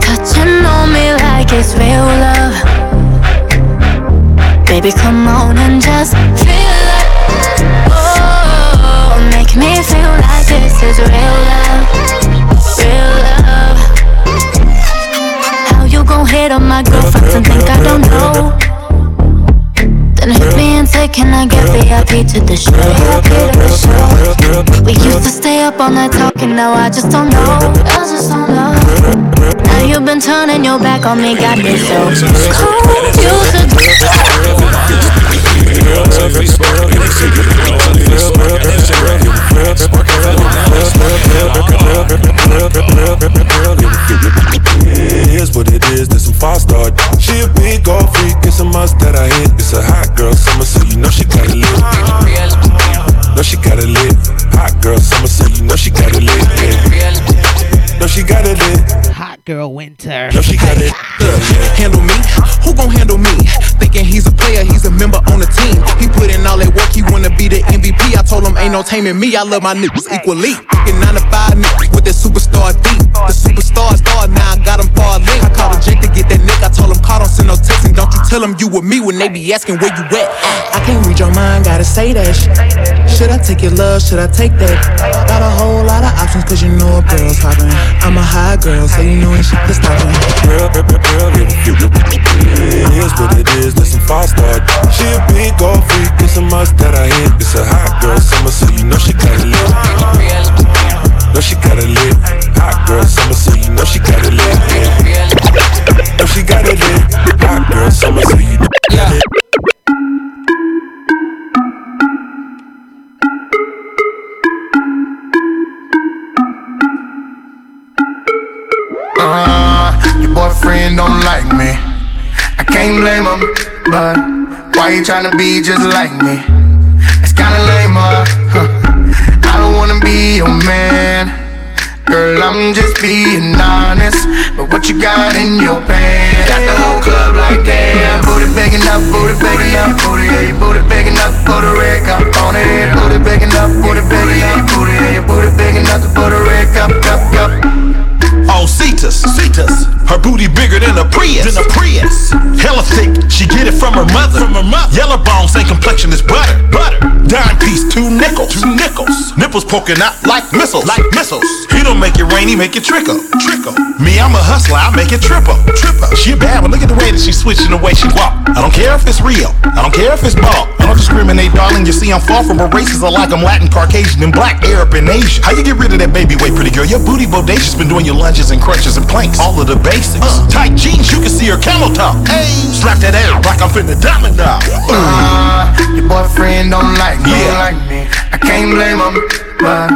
touching on me like it's real love. Baby, come on and just feel up. Oh, make me feel like this is real love, real love. How you gon' hit on my girlfriends and think I don't know? Hit me and say, can I get V I P to the show? V I P to the show. We used to stay up all night talking, now I just don't know. I just don't know. Now you've been turning your back on me, got me so cold. You should do that. Here's what it is, this some five-star. She a big gold freak, it's a must that I hit. It's a hot girl summer, so you know she got it lit. No, she got it lit. Hot girl summer, so you know she got it lit. Yeah. No, she got it lit. Hot girl winter. No, she got it. Look, handle me? Who gon' handle me? Thinking he's a player, he's a member on the team. He put in all that work, he wanna be the M V P. I told him ain't no taming me, I love my niggas equally. Fucking nine to five niggas with that superstar deep. The superstar star, now I got him far linked. I called a Jake to get that nigga. I told him, call, don't send no texting. Don't you tell him you with me when they be asking where you at. I can't read your mind, gotta say that shit. Should I take your love, should I take that? Got a whole lot of options, cause you know a girl's hopping. I'm a high girl, so you know ain't shit to stop me. Here's what it is, listen, five-star. She a big old freak, it's a must that I hit. It's a hot girl summer, so you know she got it lit. No, she got it lit. Hot girl summer, so you know she got it lit. Yeah. No, she got it lit. Hot girl summer, so you know she got it lit. Uh, your boyfriend don't like me. I can't blame him, but why you tryna be just like me? It's kinda lame, uh, huh. I don't wanna be your man. Girl, I'm just being honest, but what you got in your pants? Got the whole club like damn. Booty begging up, booty begging up, booty, yeah, your booty begging up, put a red cup on it. Booty begging up, booty begging up, booty, yeah, your booty begging up to put a red cup, cup, cup. Oh, Cetus, Cetus, her booty bigger than a Prius, than a Prius. Hella thick, she get it from her mother, from her mother. Yellow bone, same complexion as butter, butter. Dime piece, two nickels, two nickels. Nipples poking out like missiles, like missiles. He don't make it rain, he make it trickle, trickle. Me, I'm a hustler, I make it triple, triple. She a bad one, look at the way that she switching the way she walk. I don't care if it's real, I don't care if it's bald. I don't discriminate, darling. You see, I'm far from a racist. I like I'm Latin, Caucasian, and black, Arab, and Asian. How you get rid of that baby weight, pretty girl? Your booty bodacious, been doing your lunges and crunches and planks, all of the basics. Uh, tight jeans, you can see her camel top. Hey, slap that ass like I'm finna diamond now. Uh, your boyfriend don't like me, yeah. Like me. I can't blame him, but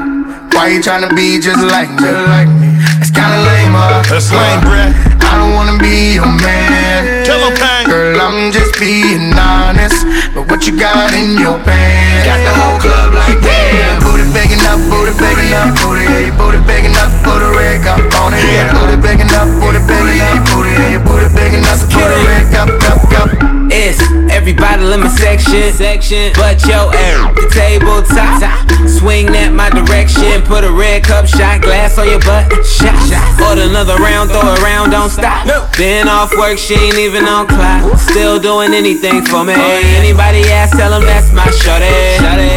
why you tryna be just like me? Like me? It's kinda lame, uh. That's lame, bruh. I don't wanna be your man. Tell him, Pang. Girl, I'm just being honest, but what you got in your pants? Got the whole club like that. Booty begging up, booty begging up, booty, yeah, your booty begging up for the red cup on it. Yeah. Booty begging up, booty begging up, booty, yeah, your booty begging up for the red cup, cup, cup. It's everybody in my section, section, but yo, air the table top, top, swing that my direction, put a red cup shot glass on your butt, shot, shot. Order another round, throw it round, don't stop. No. Been off work, she ain't even on clock. Still doing anything for me. Anybody ask, tell them that's my shorty. Shorty.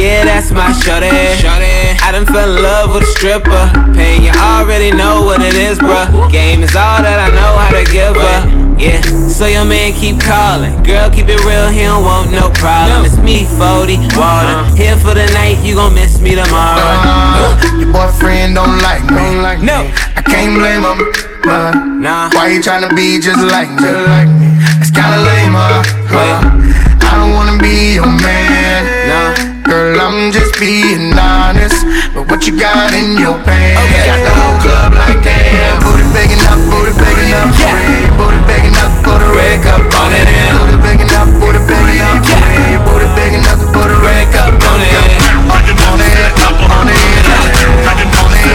Yeah, that's my shorty. Shorty. I done fell in love with a stripper. Pain, you already know what it is, bruh. Game is all that I know how to give her. Yeah, so your man keep calling. Girl, keep it real, he don't want no problem. It's me, forty, water. Here for the night, you gon' miss me tomorrow. Uh, your boyfriend don't like me. Like no, me. I can't blame him, but nah. Why you tryna be just like me? Like me. It's kinda lame, huh? Huh? I don't wanna be your man, nah. Girl, I'm just being honest. But what you got in your pants? Okay. Got the whole club like that. Booty begging up, booty begging up, yeah. Free. Booty begging up, put a rag up on it. Booty begging up, booty begging up, yeah. Free. Booty begging up, put a rag up on it. On it, on it, on it, on it, on it, on it.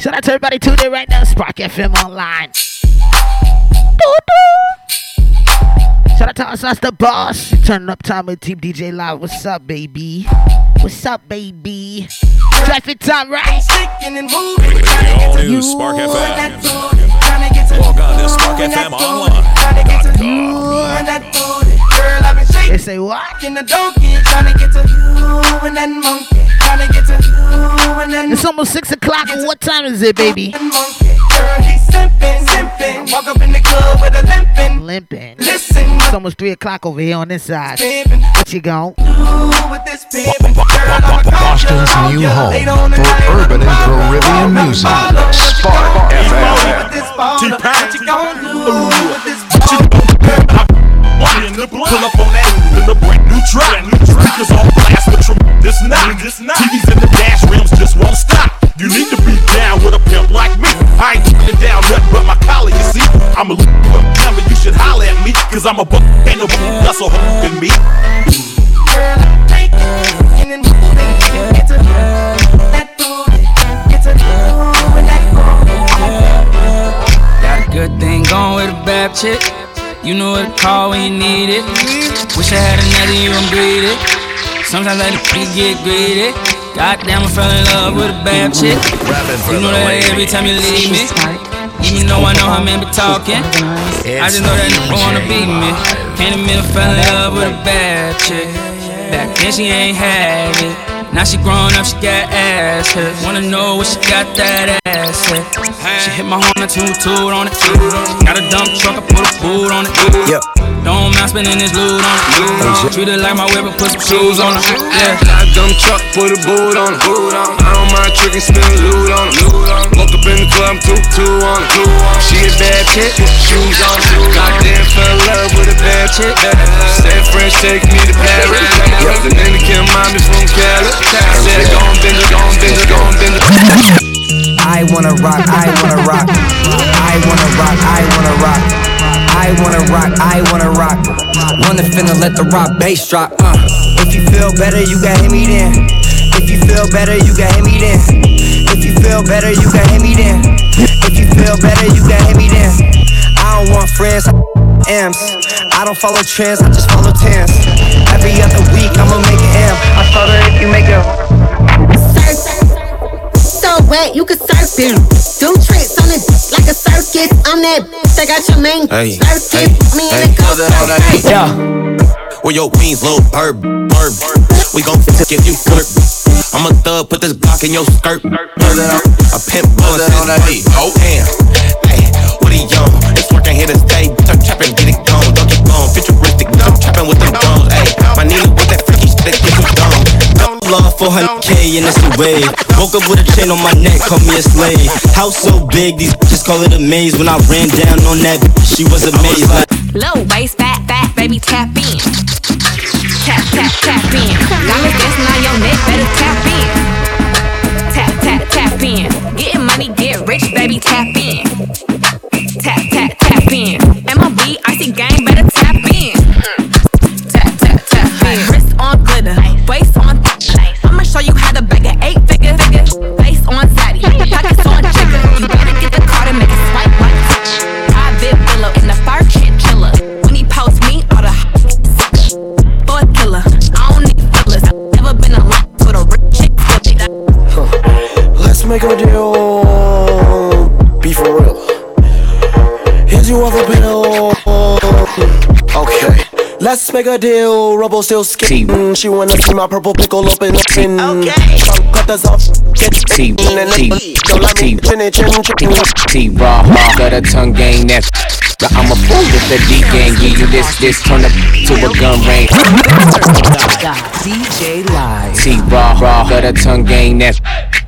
So that's everybody tuned in right now, Spark F M Online. Doo-doo. Shout out to us, that's the boss. Turn up time with Team D J Live. What's up, baby? What's up, baby? Traffic time, right? All Spark F M. Log on to Spark F M Online. They say what? Trying to get to you and that monkey. It's almost six o'clock. What time is it, baby? Limping. It's almost three o'clock over here on this side. What you gon' do with this pimpin'? Boston's new home for urban and Caribbean music. Spark F M. T-Pack. What you gon' do with this pimpin'? Pull up on that with a brand new track. Speakers on blast with trim, this night. T Vs in the dash rims just won't stop. You need to be down with a pimp like me. I ain't keeping it down nothing but my collar, you see. I'm a little number, you should holler at me. Cause I'm a buck, ain't no that's so hook in me. Girl, I'm taking it and moving. It's a that booty, it's a and that booty. Got a good thing going with a bad chick. You know what to call when you need it. Wish I had another you, I'm greedy. Sometimes I just get greedy. Goddamn, I fell in love with a bad chick. You know that every time you leave me. Even though I know how men be talking, I just know that you wanna beat me. Can't admit I fell in love with a bad chick. Back then she ain't had it. Now she grown up, she got ass hit. Wanna know what she got that ass hit. She hit my horn, I toot toot on it. Got a dump truck, I put a food on it. Yep. Don't mind spending this loot on it. Treat it like my whip and put some shoes on it. Yeah. Got a dumb truck, put a boot on it. I don't mind tricking, spending loot on it. Woke up in the club, toot toot on it. She a bad chick, put shoes on it. Goddamn fell in love with a bad chick. Said French take me to Paris. Yep. The nigga can't mind me from Cali. Said go on, bend it, go on, bend it, go on, bend it. I wanna rock, I wanna rock. I wanna rock, I wanna rock. I wanna rock, I wanna rock. Wanna finna let the rock bass drop. Uh. If you feel better, you gon' hit me then. If you feel better, you gon' hit me then. If you feel better, you gon' hit me then. If you feel better, you gon' hit me then. I don't want friends, I amps. I don't follow trends, I just follow tens. Every other week, I'ma make an amp. I follow if you make it. Surf, so wet, you can surf it. Do tricks on it like a circus. I'm that I got your main hey, circuit. Hey, me hey, and the girls hey. Yeah. Where your wings, little herb, herb. We gon' get you slurp. I'm a thug, put this block in your skirt. A pimp buzz on that beat. Oh damn. Hey, what he on? This work ain't here to stay. Start trapping, get it gone. Don't get gone. Futuristic, no trapping with them guns. Hey, my Nina with that freaky shit, get you gone. No love for one hundred K and it's a wave. Woke up with a chain on my neck, call me a slave. House so big, these bitches call it a maze. When I ran down on that, she was amazed. Like low waist, fat, fat, baby, tap in. Tap, tap, tap in. Diamonds dancing on your neck, better tap in. Tap, tap, tap in. Getting money, get rich, baby, tap in. Tap, tap, tap in. M L B, icy game, better tap in. Tap, tap, tap in. Wrist on glitter, waist on th- I'ma show you how to bag an eight figure. Face on zaddy, pockets on jigger. You better get the card and make it swipe like Private Villa in the fire chinchilla. When he posts me, all the for a killer. I don't need fillers. Never been a lot with a rich chick huh. Let's make a deal. Be for real. Here's your other bill. Okay. Let's make a deal, rubble still skin. Mm, she wanna see my purple pickle open up in. Okay. Some cutters off, get T. T-Raw, got a tongue game that's. But I'm a fool with the D gang, give you this, this, turn up to a gun range. D J Live. T-Raw, got a tongue game that's.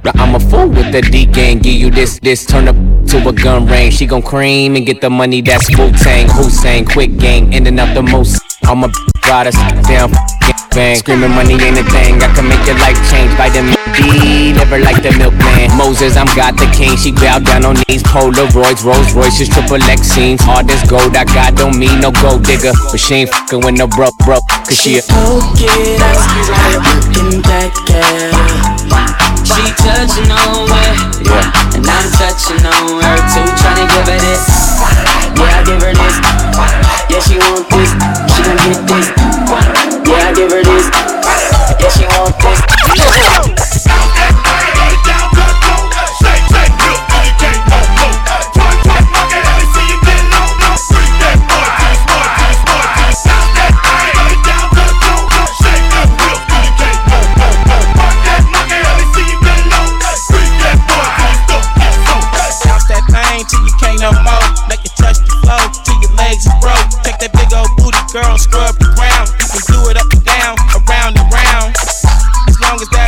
But I'm a fool with the D gang, give you this, this, turn up to a gun range. She gon' cream and get the money, that's Wu-Tang, Hussein, quick gang, ending up the most. I'm a rider, down bang. Screaming money ain't a thing, I can make your life change. Vitamin D, never like the milkman. Moses, I'm God the king, she bowed down on knees. Polaroids, Rolls Royces, triple X scenes. All this gold I got don't mean no gold digger, but she ain't fucking with no bro, bro, cause she a poking looking back at. She touching on her, yeah, and I'm touching on her too. Tryna give her this, yeah, I give her this. Yeah, she want this, she gon' get this. Yeah, I give her this, yeah, she want this. Girl, scrub the ground. You can do it up and down, around and round. As long as that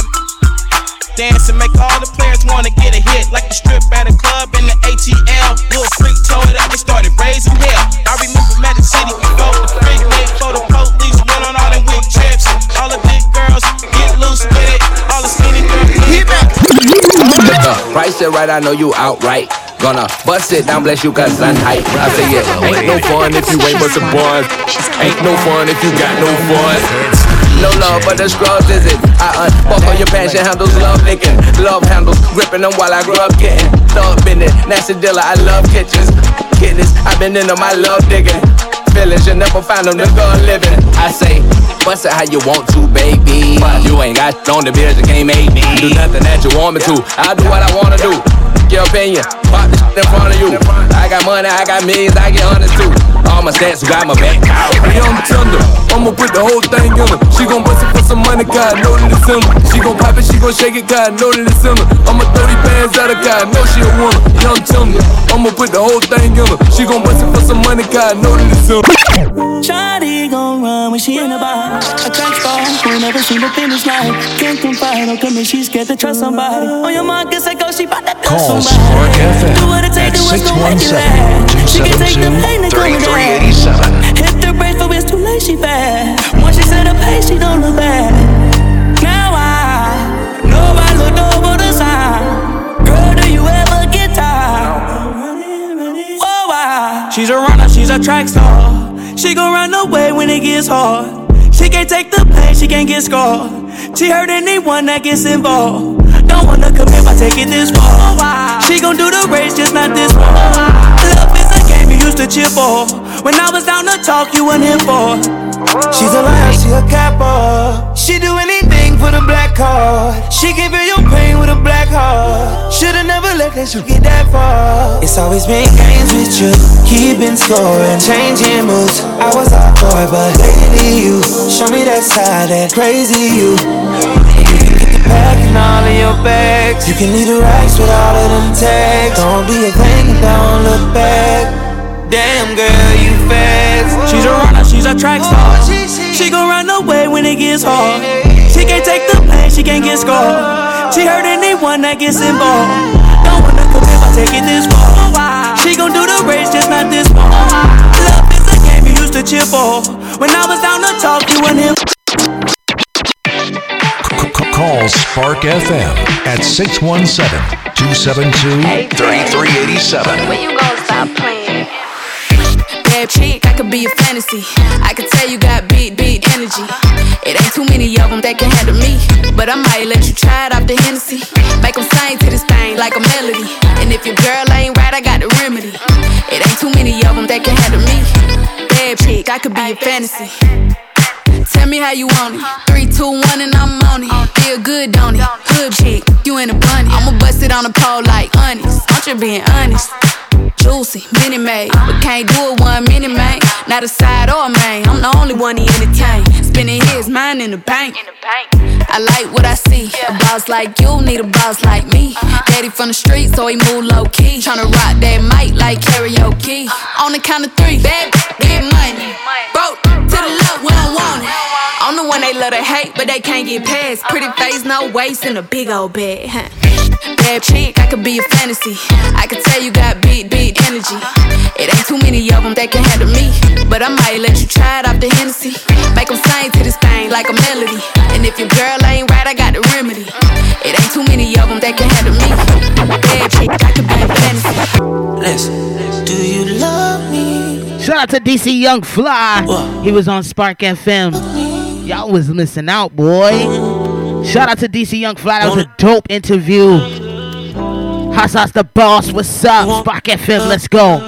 dance and make all the players wanna get a hit. Like the strip at a club in the A T L. Little freak told it up, they started raising hell. I remember Magic City, we go the big neck for the police. Went on all them weak trips. All the big girls get loose with it. All the skinny girls get back. Price it right, I know you outright. Gonna bust it down, bless you, cause I'm hype. I say it ain't no fun if you ain't with some boys. Ain't no fun if you got no boys. No love for the scrubs, is it? I unfuck all your passion handles, love licking. Love handles, gripping them while I grew up getting. Love bending, nasty dealer, I love kitchens. Kittens, I've been into my love digging. Feelings, you never find them, they're gone living. I say, bust it how you want to, baby. You ain't got on the bills, you can't make me. Do nothing that you want me to, I do what I wanna do. Your opinion, pop the shit in front of you. I got money, I got millions, I get hundreds too. All my stats got my back. Young Thunder, I'ma put the whole thing in her. She gon' bust it for some money, God, know that it's in her. She gon' pop it, she gon' shake it, God, know that it's in her. I'ma throw these bands out of God, know she a woman. Young Thunder, I'ma put the whole thing in her. She gon' bust it for some money, God, know that it's in her. Shawty gon' run when she in the bar. A transform, who never seen the finish line. Can't confide, don't commit, she's scared to trust somebody. On your mark, guess I go, she bout that call. Spark F M at six one seven, two seven two, three three eight seven. Hit the brakes, but it's too late, she bad. Once she set a pace, she don't look back. Now I know I look over the side. Girl, do you ever get tired? Oh, I. She's a runner, she's a track star. She gon' run away when it gets hard. She can't take the pain, she can't get scarred. She hurt anyone that gets involved. Don't wanna commit by taking this far. She gon' do the race, just not this far. Love is a game you used to cheer for. When I was down to talk, you weren't here for. She's a liar, she a capo. She do anything for the black card. She give you your pain with a black heart. Shoulda never let that you get that far. It's always been games with you, keeping score and changing moves. I was a boy, but lately you show me that side, that crazy you. Packing all of your bags. You can leave the racks with all of them tags. Don't be a thing, don't look back. Damn girl, you fast. She's a runner, she's a track star. She gon' run away when it gets hard. She can't take the pain, she can't get scarred. She hurt anyone that gets involved. Don't wanna commit by taking this far. She gon' do the race, just not this far. Love is a game you used to cheer for. When I was down to talk, you and him. Call Spark F M at six one seven, two seven two, three three eight seven. When you gon' stop playing? Bad chick, I could be a fantasy. I could tell you got big, big energy. It ain't too many of them that can handle me. But I might let you try it off the Hennessy. Make them sing to this thing like a melody. And if your girl ain't right, I got the remedy. It ain't too many of them that can handle me. Bad chick, I could be a fantasy. Tell me how you want it. Three, two, one, and I'm on it. Feel good, don't it? Hood chick, you in a bunny. I'ma bust it on the pole like honest. Aren't you being honest? Juice, pussy, mini made. But can't do it one minute, man. Not a side or a main. I'm the only one he entertain. Spending his mind in the bank. I like what I see. A boss like you need a boss like me. Daddy from the street, so he move low key. Tryna rock that mic like karaoke. On the count of three, bad get money. Broke to the love when I want it. I'm the one they love to hate, but they can't get past. Pretty face, no waist, and a big old bag. Bad chick, I could be a fantasy. I could tell you got big, big energy. It ain't too many of them that can handle me. But I might let you try it off the Hennessy. Make them sing to this thing like a melody. And if your girl ain't right, I got the remedy. It ain't too many of them that can handle me. Bad chick, I could be a fantasy. Listen, do you love me? Shout out to D C Young Fly. Whoa. He was on Spark F M. Y'all was missing out, boy. Shout out to D C Young Fly. That was a dope interview. Hassas the boss. What's up? Spark F M. Let's go.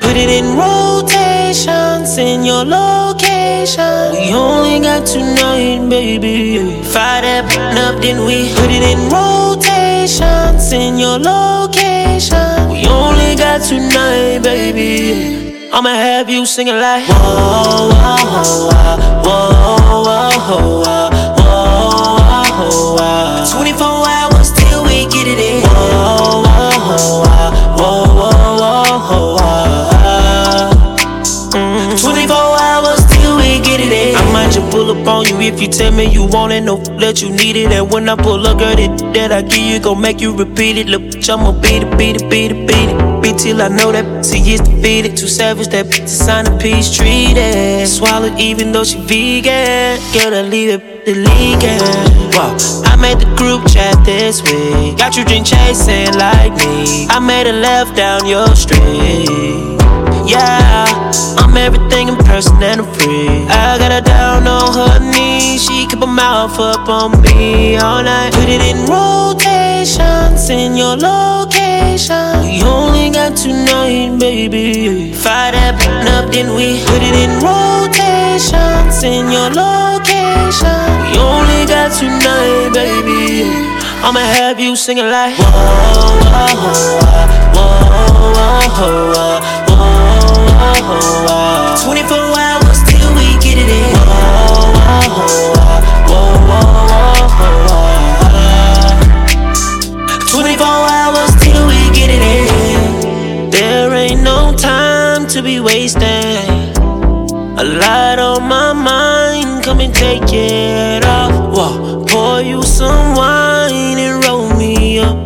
Put it in rotation. Send your location. We only got tonight, baby. Fire that button up, then we put it in rotation. Send your location. We only got tonight, baby. I'ma have you singing like whoa, whoa, whoa, whoa, whoa, whoa, whoa, whoa. twenty-four hours till we get it in. Whoa, whoa, whoa, whoa, whoa, whoa. Mm. twenty-four hours till we get it in. I might just pull up on you if you tell me you want it, no that you need it. And when I pull up, girl, it that I give you gon' make you repeat it. Look, I'ma beat it, beat it, beat it, beat it. Till I know that she is defeated. Too savage, that bitch to sign a peace treaty. Swallowed even though she vegan. Girl, I leave it, delete it. Wow, I made the group chat this week. Got you drink chasing like me. I made a left down your street. Yeah, I'm everything in person and I'm free. I got her down on her knees. She keep her mouth up on me all night. Put it in rotation, send your location. We only got tonight, baby. Fire that button up, then we put it in rotation, send your location. We only got tonight, baby. I'ma have you singing like whoa, whoa, whoa, whoa, whoa. twenty-four hours till we get it in. Whoa, whoa, whoa, whoa, whoa, whoa. twenty-four hours till we get it in. There ain't no time to be wasting. A lot on my mind, come and take it off. Whoa. Pour you some wine and roll me up.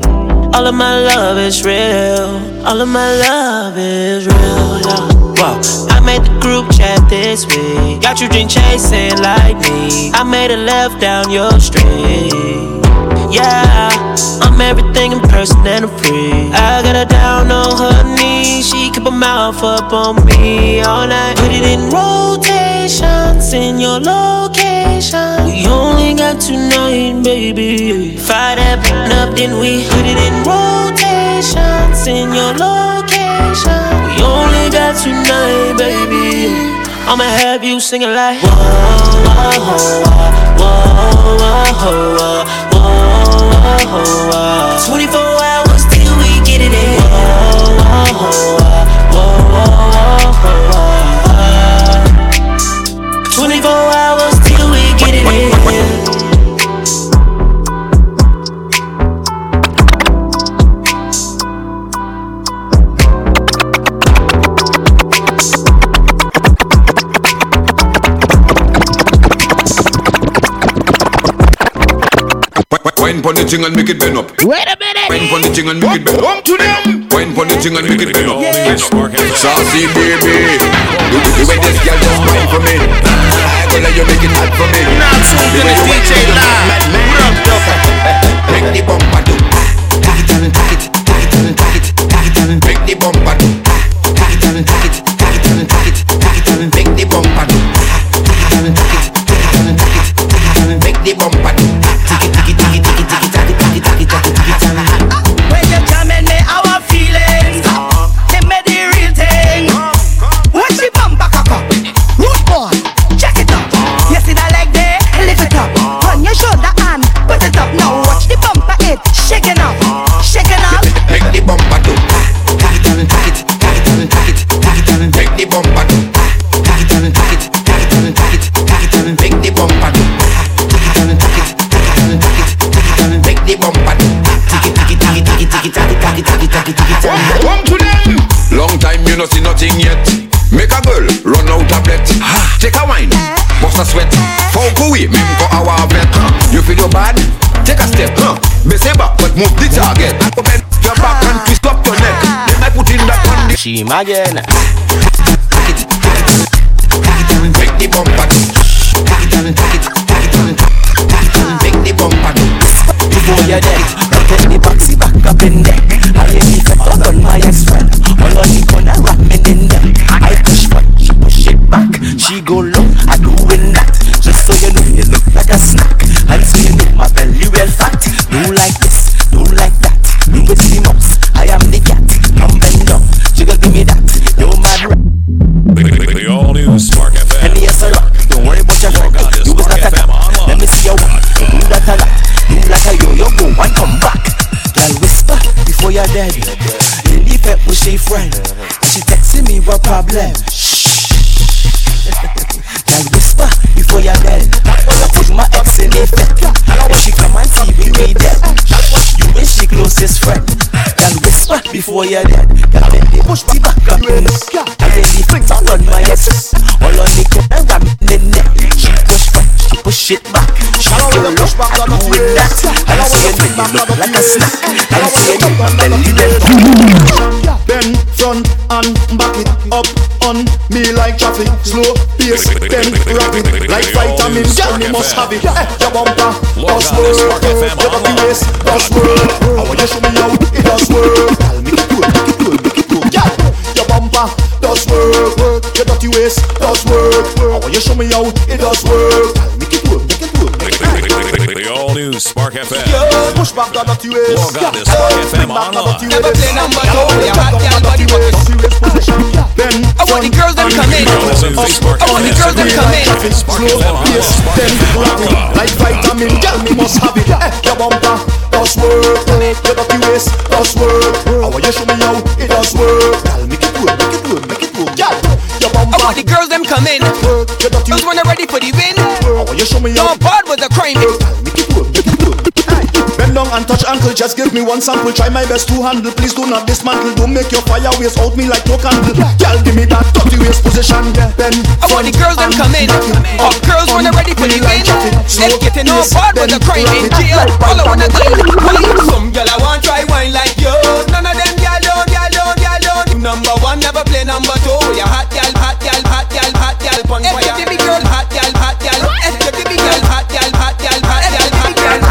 All of my love is real. All of my love is real, yeah. Wow. I made the group chat this week. Got you drink chasing like me. I made a left down your street. Yeah, I'm everything in person and I'm free. I got her down on her knees. She keep her mouth up on me all night. Put it in rotation, send your location. We only got tonight, baby. Fire that button up, then we put it in rotation, send your location. We only got tonight, baby. I'ma have you singing like whoa, whoa, whoa, whoa, whoa, whoa, whoa. twenty-four hours till we get it in. Whoa, whoa, whoa, whoa, whoa, whoa. twenty-four hours till we get it in. Wine pon the thing and make it bend up. Wait a minute. Wine pon the thing and make it bend up. Come to them. Wine pon the thing and make it bend up. Saucy baby, you do the way this girl just wine for me. I gonna you make it hot for me. Now tuned in the D J live. Rubbed up. Make the bumper do. Take it and take it, take it and take it, take it and make the bumper do. Take it and take it, take it and take it, take it and make the bumper do. Take it and take it, take it and take it, take it and make the bumper do. move the target. Bend your back and twist up your neck. Then I put in that on the shim again. Take it, take it, take it down, break the bump back. Take it down, take it, take it down, take it down, break the bump back. Before you're dead, I take the boxy back up in there. I let me get up on my ex-friend. All on the corner, wrap me in there. I push back, she push it back. She go low, I doing that. Just so you know, you look like a snack. And so you know, my belly well fat. Do like this, do like that. Do with the mops, I am the cat. Come bend down, jiggle, give me that. You're mad rap. The all new Spark F M. And yes, I rock. Don't worry about your rock. You was not a cat. Let me see your rock. Do that a lot. Do like a yo-yo, go and come back. Girl, whisper before you're dead. Leave it with she friend. She texting me what problem. Girl, whisper before you're dead. Put my ex in the bed. If she come and see me, we dead. You wish she closest friend. Girl, whisper before you're dead. Girl, then they push me back up in the sky. And then they put all on my ex. All on the corner, I'm in the neck. She push back, she push it back. She go low, I do it that. And so you know you look like a snack. And so you know my belly then. Bend front and back it up on me like traffic. Slow pace, bend rapid like vitamin. You must have it. Your bumper does work. Your body waist does work. I want you show me how it does work. Tell me it work, it work, it work. Your bumper does work. Your dirty waist does work. I want you show me how it does work. Tell me it work, it work. The all new Spark F M. Push back the dirty waist. Log on to Spark F M online. Never play number two. Your body waist. I want the girls that come in. I want the girls that come in. Slow pace, then rock it like vitamin. Girl, me must have it. Your bumper does work. Your dirty waist does work. I want you show me how it does work. Girl, make it work, make it work, make it work. Your bumper. I want the girls them come in. Girls when they're ready for the win. I want you show me how. No bad was a crime. Make it work, make it work. Bend down and touch ankle, just give me one sample. Try my best to handle, please do not dismantle. Don't make your fire waste out me like no candle. Girl, give me that dirty waist position. Bend, I want the girls them come in. All girls when they're ready for the win. They're getting all bad with the crime in jail. All I wanna do is wine. Some girl I want try wine like you. None of them girl don't, girl don't, girl don't. Number one never play number two. You hot girl, hot girl, hot girl, hot girl. Pon fire. If you be girl, hot girl, hot girl. If you be girl, hot girl, hot girl, hot girl.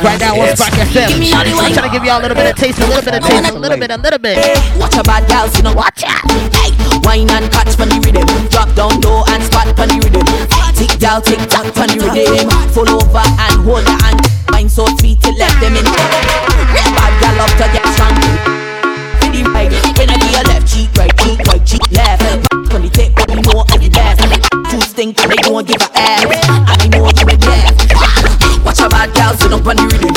Right now, what's back yourself? I'm trying to give y'all a little bit of taste, a little bit of taste, a little bit, a little bit. Watch a bad gal, you know, watch out. Hey, wine and catch funny rhythm. Drop down low and spot funny rhythm. Tick down, tick down, funny rhythm. Fall over and hold her hand. Wine so sweet to let them in. Bad gal up to get strong. Pretty right, gonna be a left cheek, right cheek, right cheek, left. When you take what you know of the best. Two stink, they don't give a ass. I know you the best. Watch a bad gal, sit up on the rhythm.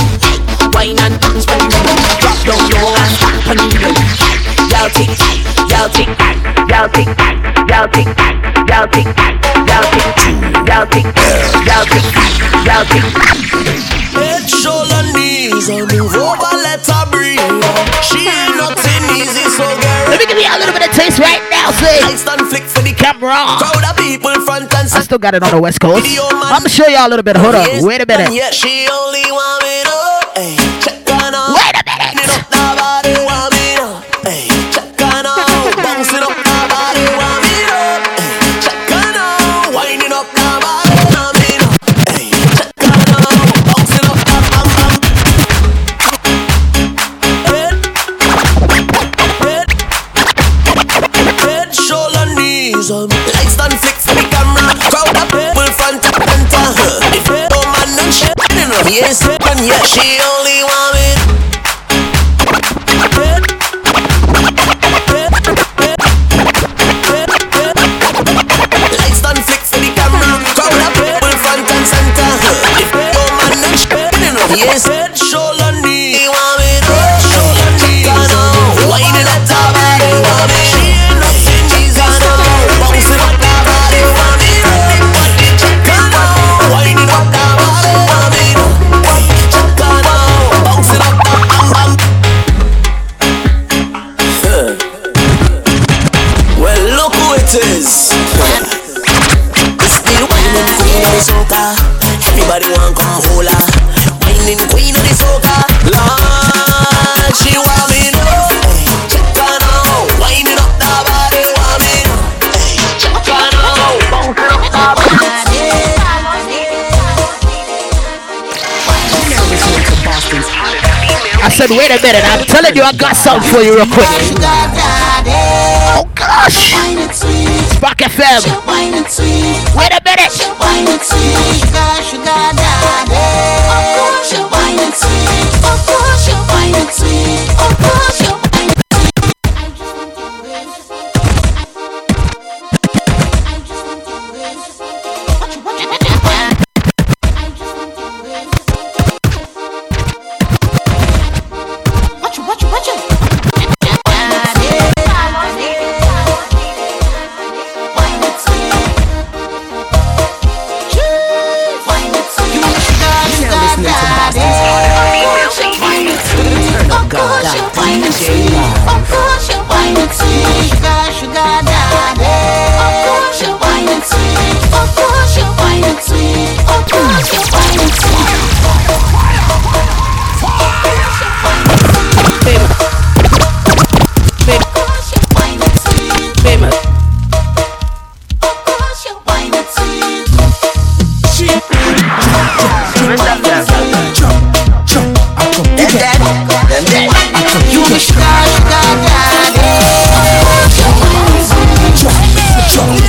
Wine and dance on the rhythm. Drop down low and back on the rhythm. Y'all tick, y'all tick, y'all tick, y'all tick, y'all tick, y'all tick, y'all tick, y'all tick, y'all tick. Head, shoulder, knees, and move over, let her breathe. She ain't nothing easy, so girl. Let me give you a little bit of taste right now, say. I stand flick for the camera. Crowd of people front and side. I still got it on the West Coast. I'm gonna show y'all a little bit. Hold on. Wait a minute. Yeah, she only want me up. Hey, check on up. Wait a minute. It up the body, want me up. Hey, check on up. Bounce it up the body, want me up. Hey, check on up. Winding up the body, want me up. Hey, check on up. Bounce it up, bam, bam, bam. This still whining queen of the soca. Everybody want come hola. Whining queen of the soca. Lord, she want me now. Check her now, whining up the body, want me now. Check her now, bouncing up the body. I said, wait a minute. I'm telling you, I got something for you real quick. Oh gosh! Spark F M! Wait a minute!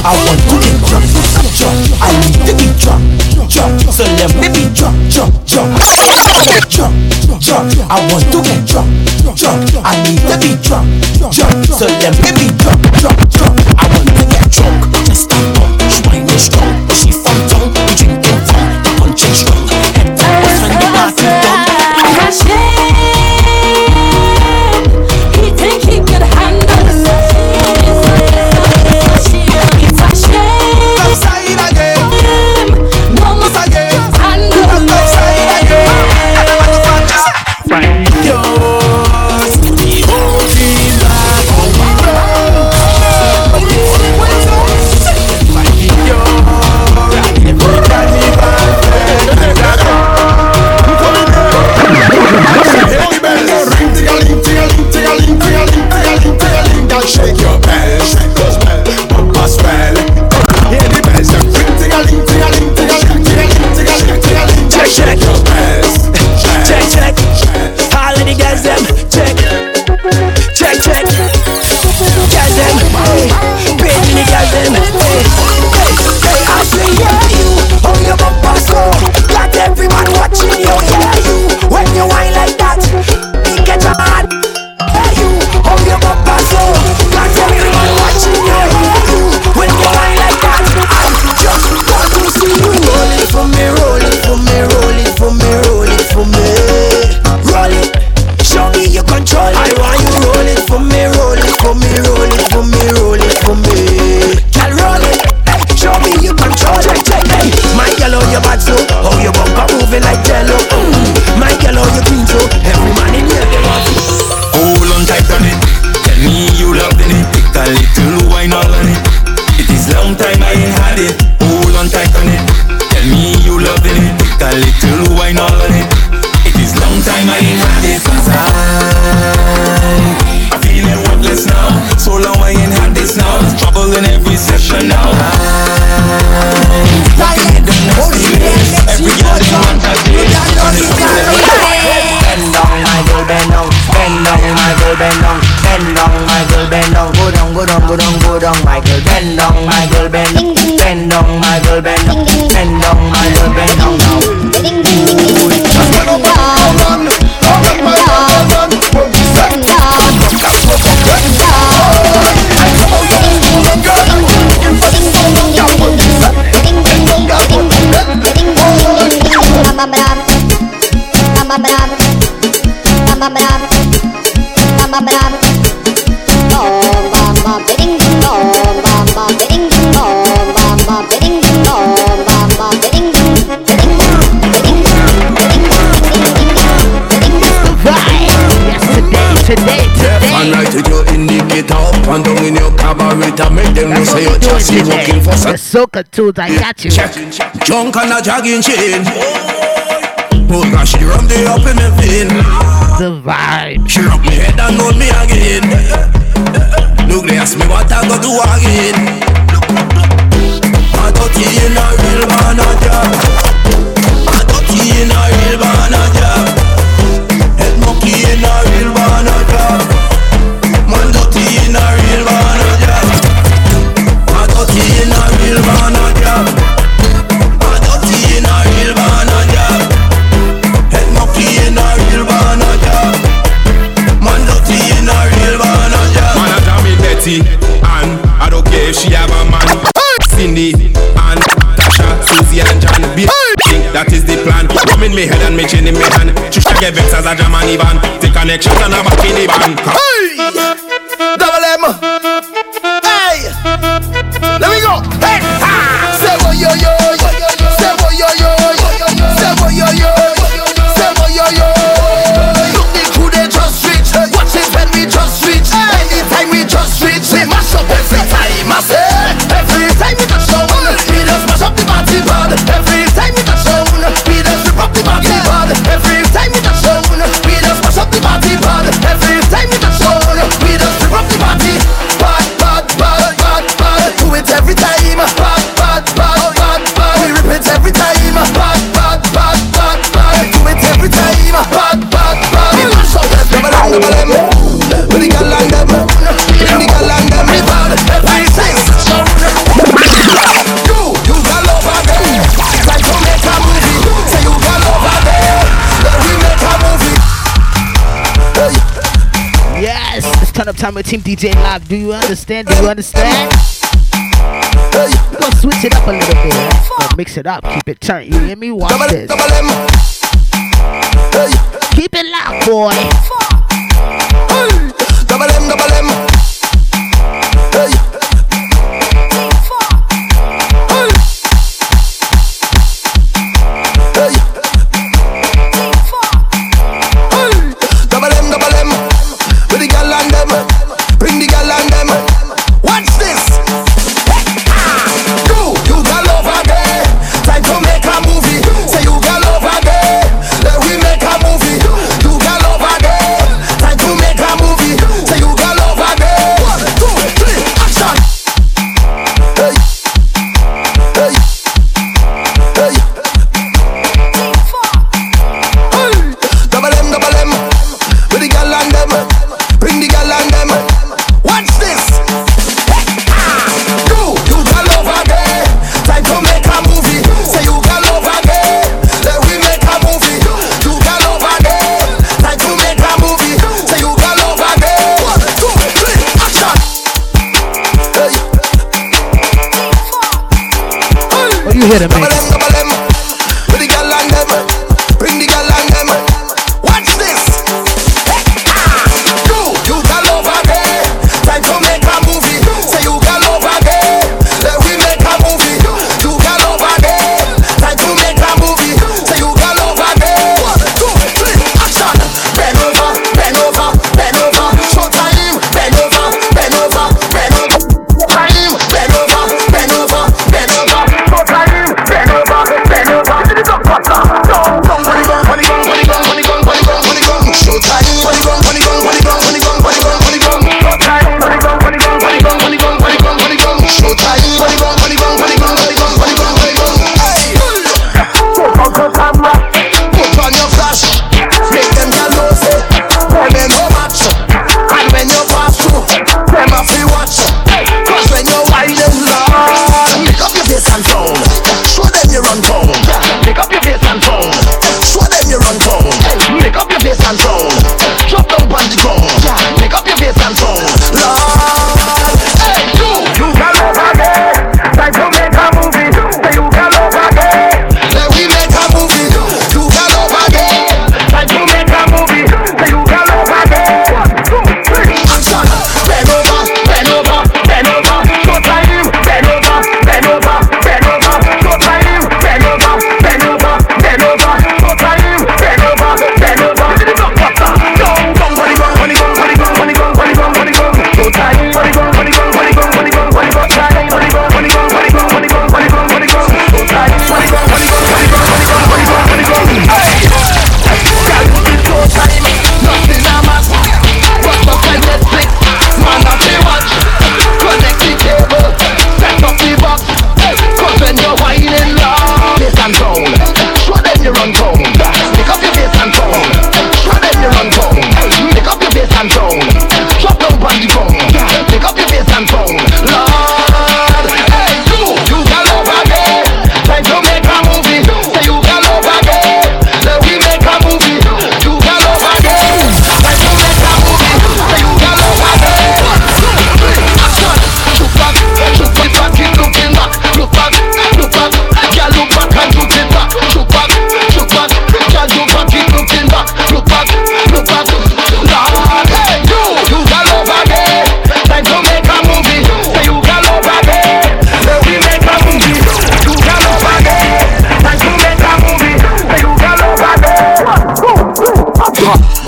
I want to get drunk, drunk. I need to be drunk, drunk. So let me be drunk, drunk, drunk. I want to get drunk. Just keep on, swing it strong. She from town, we drinking fun, the punch is strong. Head down, what's when the party done? I'm a shame. He think he could handle it. It's a shame. Outside again. No more again. Handle it. Today, today. Deaf and right to your indication. it up and down in your cabaret and make them know say you're just looking for something. The soccer tools, I got you. Junk and a jogging chain. Oh gosh, she rubbed it up in my vein. The vibe. She rubbed me head and hold me again. Look, they ask me what I gotta do again. I thought you in a real man a job. I thought you in a real man a job. Head monkey in a real man a job. Man thought you in a real man a job. I thought you in a real man a job. I thought you in a real man a job. Head monkey in a real man a job. Man thought you in a real man a job. Man a jam is dirty and I don't care if she have a man. Cindy and Tasha, Susie and John B. That is the plan. Come in me head and me chin in me hand. Chushta get vexed as a German Ivan. Take connections and a back in the van. Hey! Double M! Hey! Let me go! Hey! Ha! Say boy yo yo! Say boy yo yo! Say boy yo yo! Say boy yo yo! Look me crew they just reach. Watch it when we just reach. Anytime we just reach. We mash up every time I say. Every time you touch down, we just rip up the body pad. Every time you touch down, we just mash up the body pad. Every time you touch down, we just rip up the body. Bad, bad, bad, bad, bad. Do it every time. Bad, bad, bad, bad, bad. We rip it every time. Bad, bad, bad, bad, bad. Do it every time. Bad, bad, bad. We mash up the double and double M. We the girl and them. We the girl and them. We bad every time. Turn up time with Team D J Live. Do you understand? Do you understand? Go switch it up a little bit. Go mix it up. Keep it turned. You hear me? Watch this. Keep it loud, boy. Double M, double M. Ben over, Ben over, Ben over. So time, Ben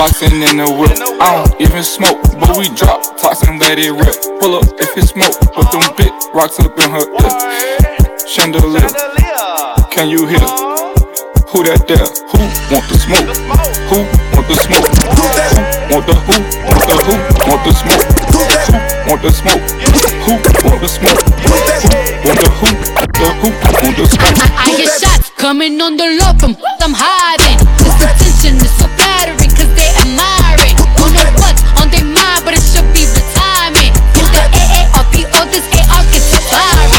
toxin in the whip. I don't even smoke, but we drop toxin, let it rip. Pull up if it smoke, put them big rocks up in her lip. Chandelier, can you hear? Who that there? Who want the smoke? Who want the smoke? Who want the who? Want the who? Want the smoke? Who want the smoke? Who want the smoke? Who want the who? The who want the smoke? I get shots coming on the low from I'm hiding. This attention is so flattering, 'cause they admire it. Who knows what's on their mind, but it should be retirement. It's the A A R P or this A R gets a virus.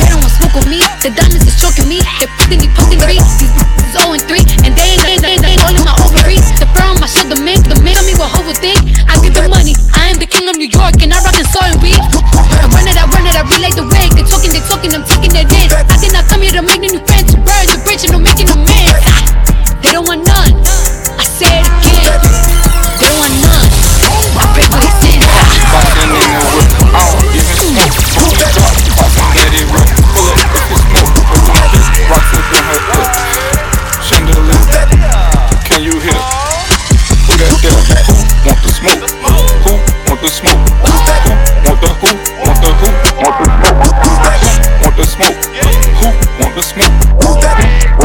They don't want smoke with me, the diamonds is choking me. They're putting me posting three, these is oh and three. And they ain't, they ain't, they ain't all in my ovaries. The fur on my shoulder, man, the man tell me what hoe would think. I get the money, I am the king of New York and I rock and soil weed. I run it, I run it, I relay the wig. They talking, they talking, I'm taking it in. I did not come here to make the new friends, to burn the bridge and I'm making them men. They don't want none. I say it again. They don't want none. My break with his sins. Boxing in the whip. I don't even smoke. Who that drop? Boxing, let it rip. Pull up if it's smoke. Put them big rocks up in her lip. Chandelier, can you hear? Who that there? Who want the smoke? Who want the smoke? Who want the who? Want the who? Want the smoke? Who want the smoke? Who want the smoke? Who want the who?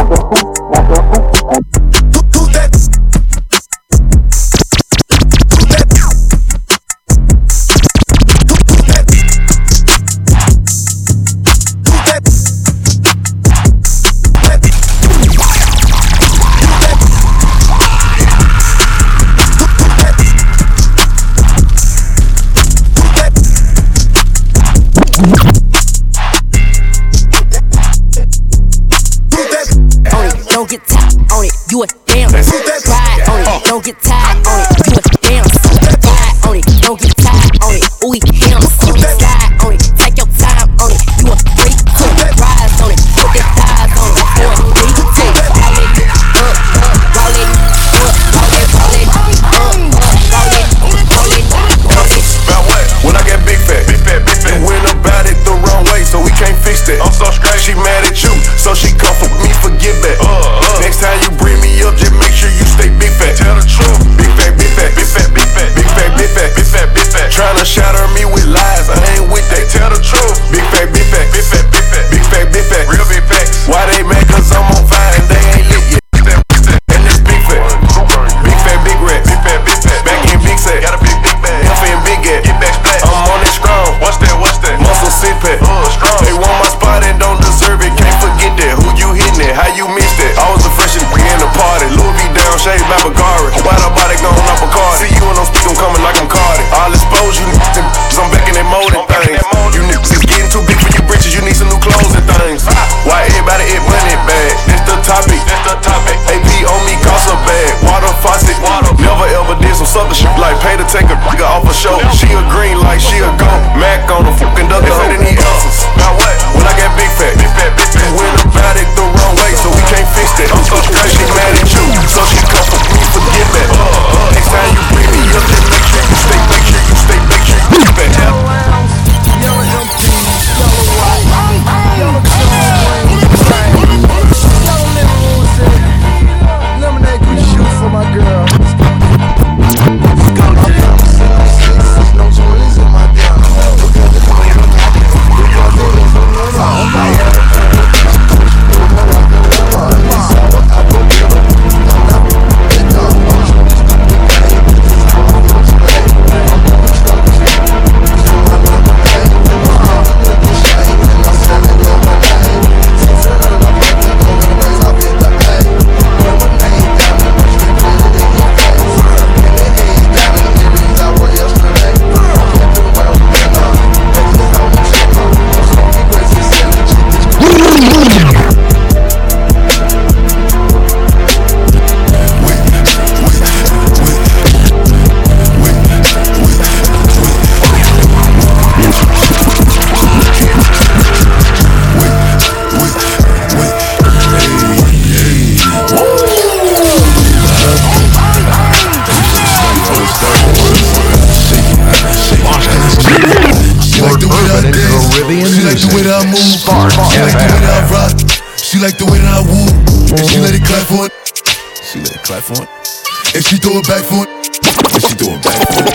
If she throw it back for if she throw it back for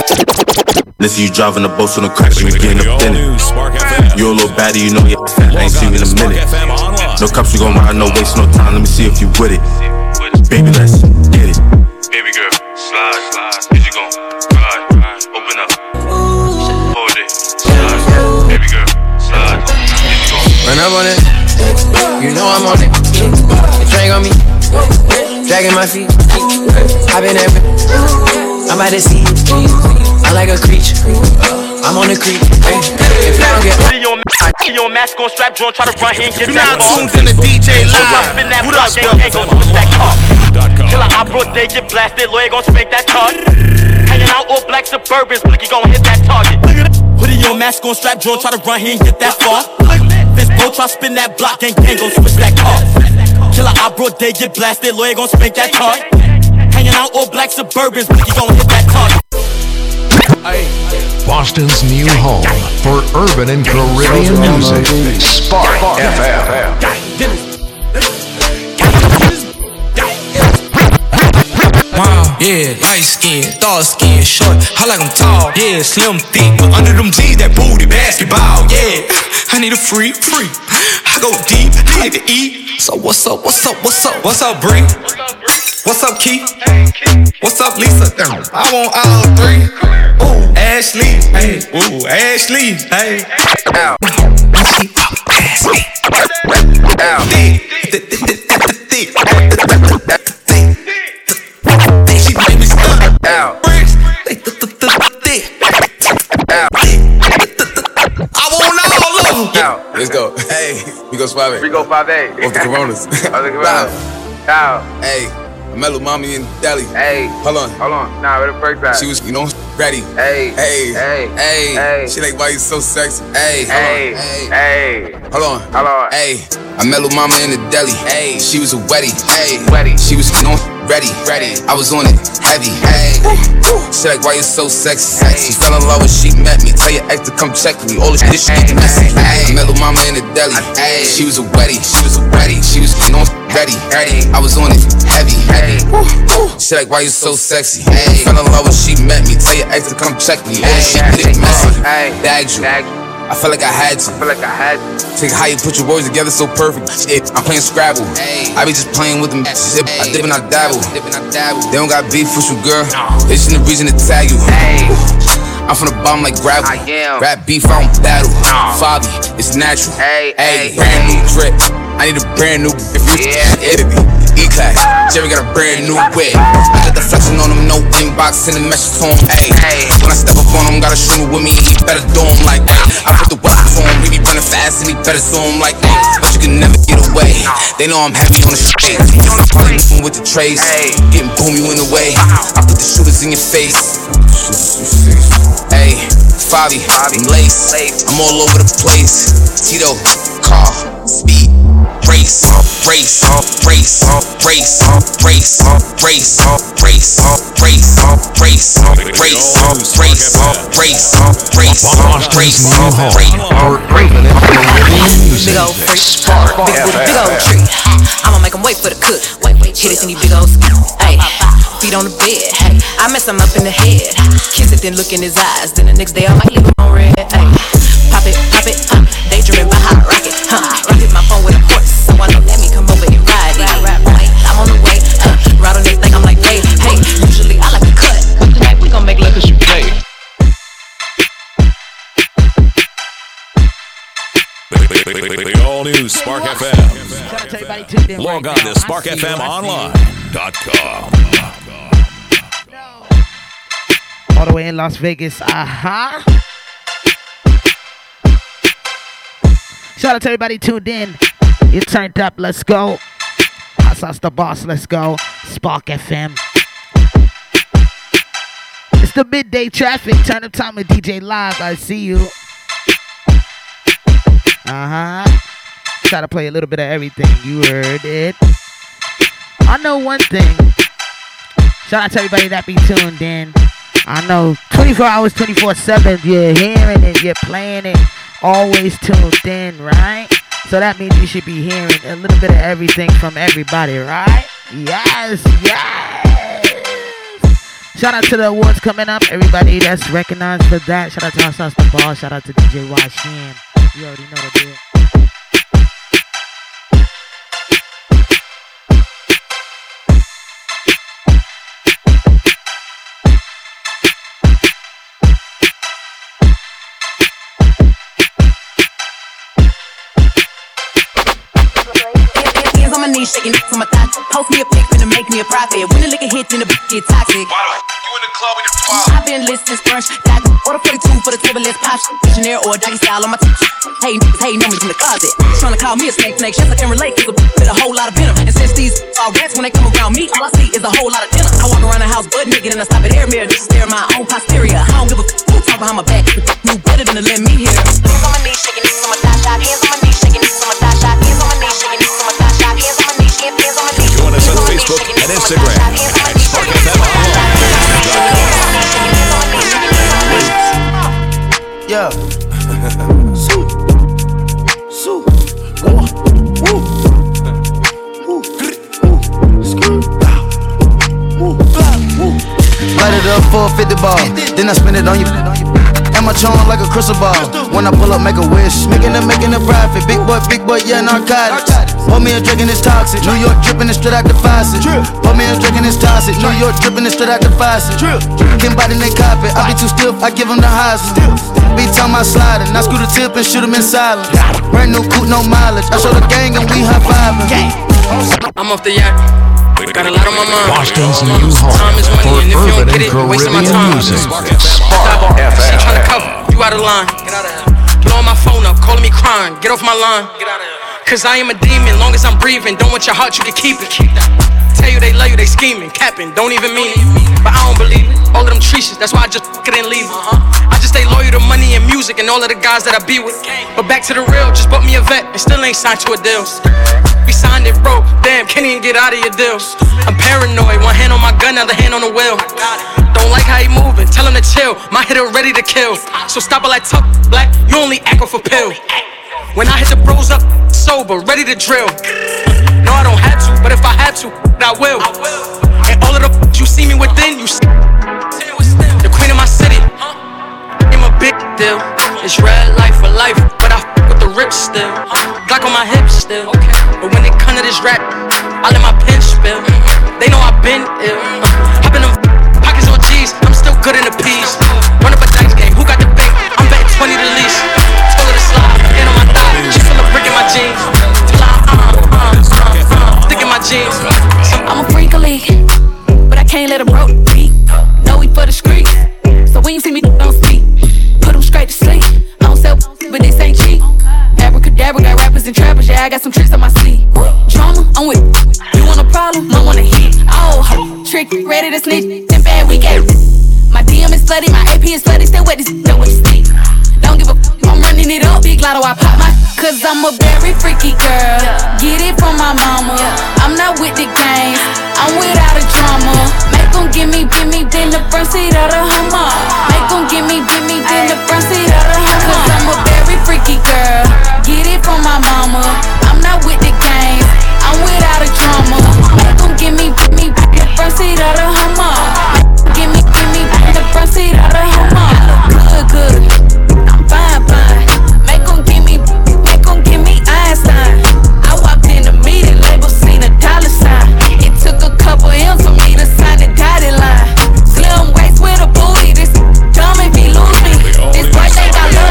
listen, you driving the boats on the cracks, you getting up dinner. You a little baddie, you know you fat. I ain't seen you in a minute. No cups, we gon' ride, no waste, no time. Let me see if you with it. Baby, let's get it. Baby girl, slide, slide. Is you gon' ride, ride? Open up, hold it, slide. Baby girl, slide. Is you gon' run up on it? You know I'm on it. Drink on me, dragging my feet. I've been at it. I'm about to see it. I like a creature. I'm on the creek. Hey, if I don't get see your, ma- see your mask on strap, John, try to run here and get that ball. You're now tuned in to D J Live. What up, Bill? Ain't gon' switch that car. Till I brought they get blasted, lawyer gon' spank that car. Hanging out all black Suburbans, blicky gon' hit that target. Hoodie your mask on strap, John, try to run here and get that far. This boat try spin that block, gang gang gon' switch that car. Till I brought they get blasted, lawyer gon' spank that car. Hanging out all black Suburbans, blicky gon' hit that target. Boston's new home for urban and Caribbean music, Spark F M. Wow, yeah, light skin, dark skin, short, I like them tall, yeah, slim, thick, but under them G's, that booty basketball, yeah. I need a free, free, I go deep, I like to eat. So what's up, what's up, what's up, what's up, Bree? What's up, Keith? What's up, Lisa? I want all three. Ooh, Ashley. Hey, ooh, Ashley. Hey. Ow. She walk past me. Ow. Thick, thick, thick, thick, thick. She made me stuck. Ow. Thick, thick, thick. Ow. I want all of them. Ow. Let's go. Hey, we go five eight. We go five eight. Off the Coronas. Off the Coronas. Ow. Hey. Mellow mommy in Delhi. Hey, hold on, hold on. Nah, where the perks at? She was, you know, ready. Hey, hey, hey, hey. hey. She like, why you so sexy? Hey, hey, hey, hey. Hold on, hold on. Hey, I met Lil Mama in the Delhi. Hey, she was a wedding. Hey, wedding. She was, you know, ready, ready. I was on it heavy. Hey, she like, why you so sexy? Hey. She fell in love when she met me. Tell your ex to come check me. All this shit she get messy. Hey, I met Lil Mama in the Delhi. Hey, she was a wedding. She was a wedding. She was, you know, ready, ready. I was on it heavy. Hey, she like, why you so sexy? Hey, fell in love when she met me. Tell your ex to come check me. All this shit get messy. Bagged you. I felt like I had to. I feel like I had to. Take how you put your words together so perfect. Shit, I'm playing Scrabble. Ay. I be just playing with them. Ay. I dip and I dabble. I dip and I dabble. They don't got beef with you, girl. No. They shouldn't have reason to tag you. I'm from the bottom like gravel. I am. Rap beef, I don't battle. No. Fabi, it's natural. Hey, brand new drip. I need a brand new bitch. Yeah. It'll be E-class. Jerry got a brand new whip. I got the flexing on him, no inbox, send a message to him. Ayy, when I step up on him, got a shooter with me, he better do him like that. I put the weapons on him, we be running fast, and he better do him like that. But you can never get away, they know I'm heavy on the street. I'm probably moving with the trays, getting boom, you in the way. I put the shooters in your face. Ayy, Fabi, I'm lace, I'm all over the place. Tito, car, speed. Race, race, race, race, race, race, race, race, race, race, race, race, race, race, big old freak, big with a big old tree. I'ma make him wait for the cook. Hit it in these big old skis. Ay, feet on the bed. I mess him up in the head. Kiss it, then look in his eyes. Then the next day I might leave him on red. Ay, pop it, pop it, uh, daydreaming by hot rocket. Huh, hit my phone with a horse. Why don't let me come over and ride it? I'm on the way, uh, ride on this thing, I'm like, hey, hey. Usually I like to cut, but tonight we gon' make love 'cause you play. All new Spark F M. Log on to spark f m online dot com. All the way in Las Vegas, aha. Uh-huh. Shout out to everybody tuned in. You turned up, let's go. That's the boss, let's go. Spark F M. It's the midday traffic. Turn up time with D J Live. I see you. Uh-huh. Try to play a little bit of everything. You heard it. I know one thing. Shout out to everybody that be tuned in. I know twenty-four hours, twenty-four seven. You're hearing it. You're playing it. Always tuned in, right? So that means you should be hearing a little bit of everything from everybody, right? Yes, yes. Shout out to the awards coming up. Everybody that's recognized for that. Shout out to our sons, the ball. Shout out to D J Washington. You already know the deal. Shaking from my thoughts, post me a pic, finna make me a profit. When the liquor hit, then the bitch get toxic. Why you in the club and it's wild? I've been lit since brunch. Got order forty-two for the table, let's pop shit. Visionaire or a doggy style on my t- Hey, niggas, hey, numbers in the closet. Tryna call me a snake, snake. Yes, I can relate, cause a bitch bit a whole lot of venom. And since these all rats, when they come around me, all I see is a whole lot of dinner. I walk around the house butt naked and I stop at air mirror just to stare at my own posterior. I don't give a f- who talk behind my back. You better than to let me hear. Hands on my knees, shaking this on my thigh shot. Hands on my knees, shaking this on my thigh shot. Hands on my knees, shaking this on my thigh shot. Hands on my knees, shaking this on my thigh shot. Join us on Facebook and Instagram at spark f m online dot com. Yeah. Zoo. Zoo. Woo. Woo. Woo. Woo. Scoot. Woo. Woo. Light it up for a fifty ball. Then I spend it on you. Am I chillin' like a crystal ball? When I pull up, make a wish. Making it, making it profit. Big boy, big boy, yeah, narcotics. Pour me a drink and it's toxic. New York drippin' and straight out the faucet. Pour me a drink and it's toxic. New York drippin' and straight out the faucet. Can't bite in they carpet. I be too stiff, I give them the highs. Be time I slide it. I screw the tip and shoot them in silence. Brand new coupe, no mileage. I show the gang and we high-fivin'. I'm off the yacht. Got a lot on my mind. Boston's new home for urban and Caribbean music. Spark F M. Trying to cover you out of line. Get out of here. Blowing my phone up, calling me crying. Get off my line. Get out of here. Cause I am a demon. Long as I'm breathing, don't want your heart, you can keep it. Keep that. Tell you they love you, they scheming, capping, don't even mean it. But I don't believe it. All of them treacherous, that's why I just couldn't leave it. I just stay loyal to money and music and all of the guys that I be with. But back to the real, just bought me a vet and still ain't signed to a deal. We signed it broke, damn, can't even get out of your deals. I'm paranoid, one hand on my gun, other hand on the wheel. Don't like how he moving, tell him to chill. My hitter ready to kill. So stop it like Tuck Black, you only act off a pill. When I hit the bros up, sober, ready to drill. No, I don't have to, but if I have to, I will. And all of the f*** you see me within, you see. The queen of my city, I'm a big deal. It's red light for life, but I f*** with the rich still. Glock on my hips still. But when it come to this rap, I let my pen spill. They know I've been ill. Hop in them pockets on cheese, I'm still good in the peas. Run up a dice game, who got the bank? I'm betting twenty to lease. Told her to slide, hand on my thigh. She feel a brick in my jeans. Till I'm uh, uh, uh, uh, thick in my jeans. So I'm a freak of league, but I can't let a broke beat. No, we for the streets, so we ain't see me don't speak. Put them straight to sleep. I don't sell, but this ain't cheap. Abracadabra got rappers and trappers, yeah, I got some tricks on my sleeve. Drama, I'm with you. Want a problem, I want a hit. Oh, trick, ready to snitch, then bad, we get it. My D M is slutty, my A P is slutty, still wet, this don't with sleep. Don't give a f, I'm running it up, big lotto, I pop my. Cause I'm a very freaky girl, get it from my mama. I'm not with the games, I'm without a drama. Make them give me, give me, then the front seat of the Hummer. Make them give me, give me, then the front seat of the Hummer. Cause I'm a very freaky girl, get it from my mama. I'm not with the games, I'm without a drama. Make them give me, give me, then the front seat of the Hummer. Give me, give me, then the front seat of the Hummer. I look good, good, I'm fine, fine. Make them give me, make them give me Einstein. I walked in the meeting, label seen a dollar sign. It took a couple M's for me to sign the dotted line. Slim waist with a booty, this dumb if he lose me. This birthday got love.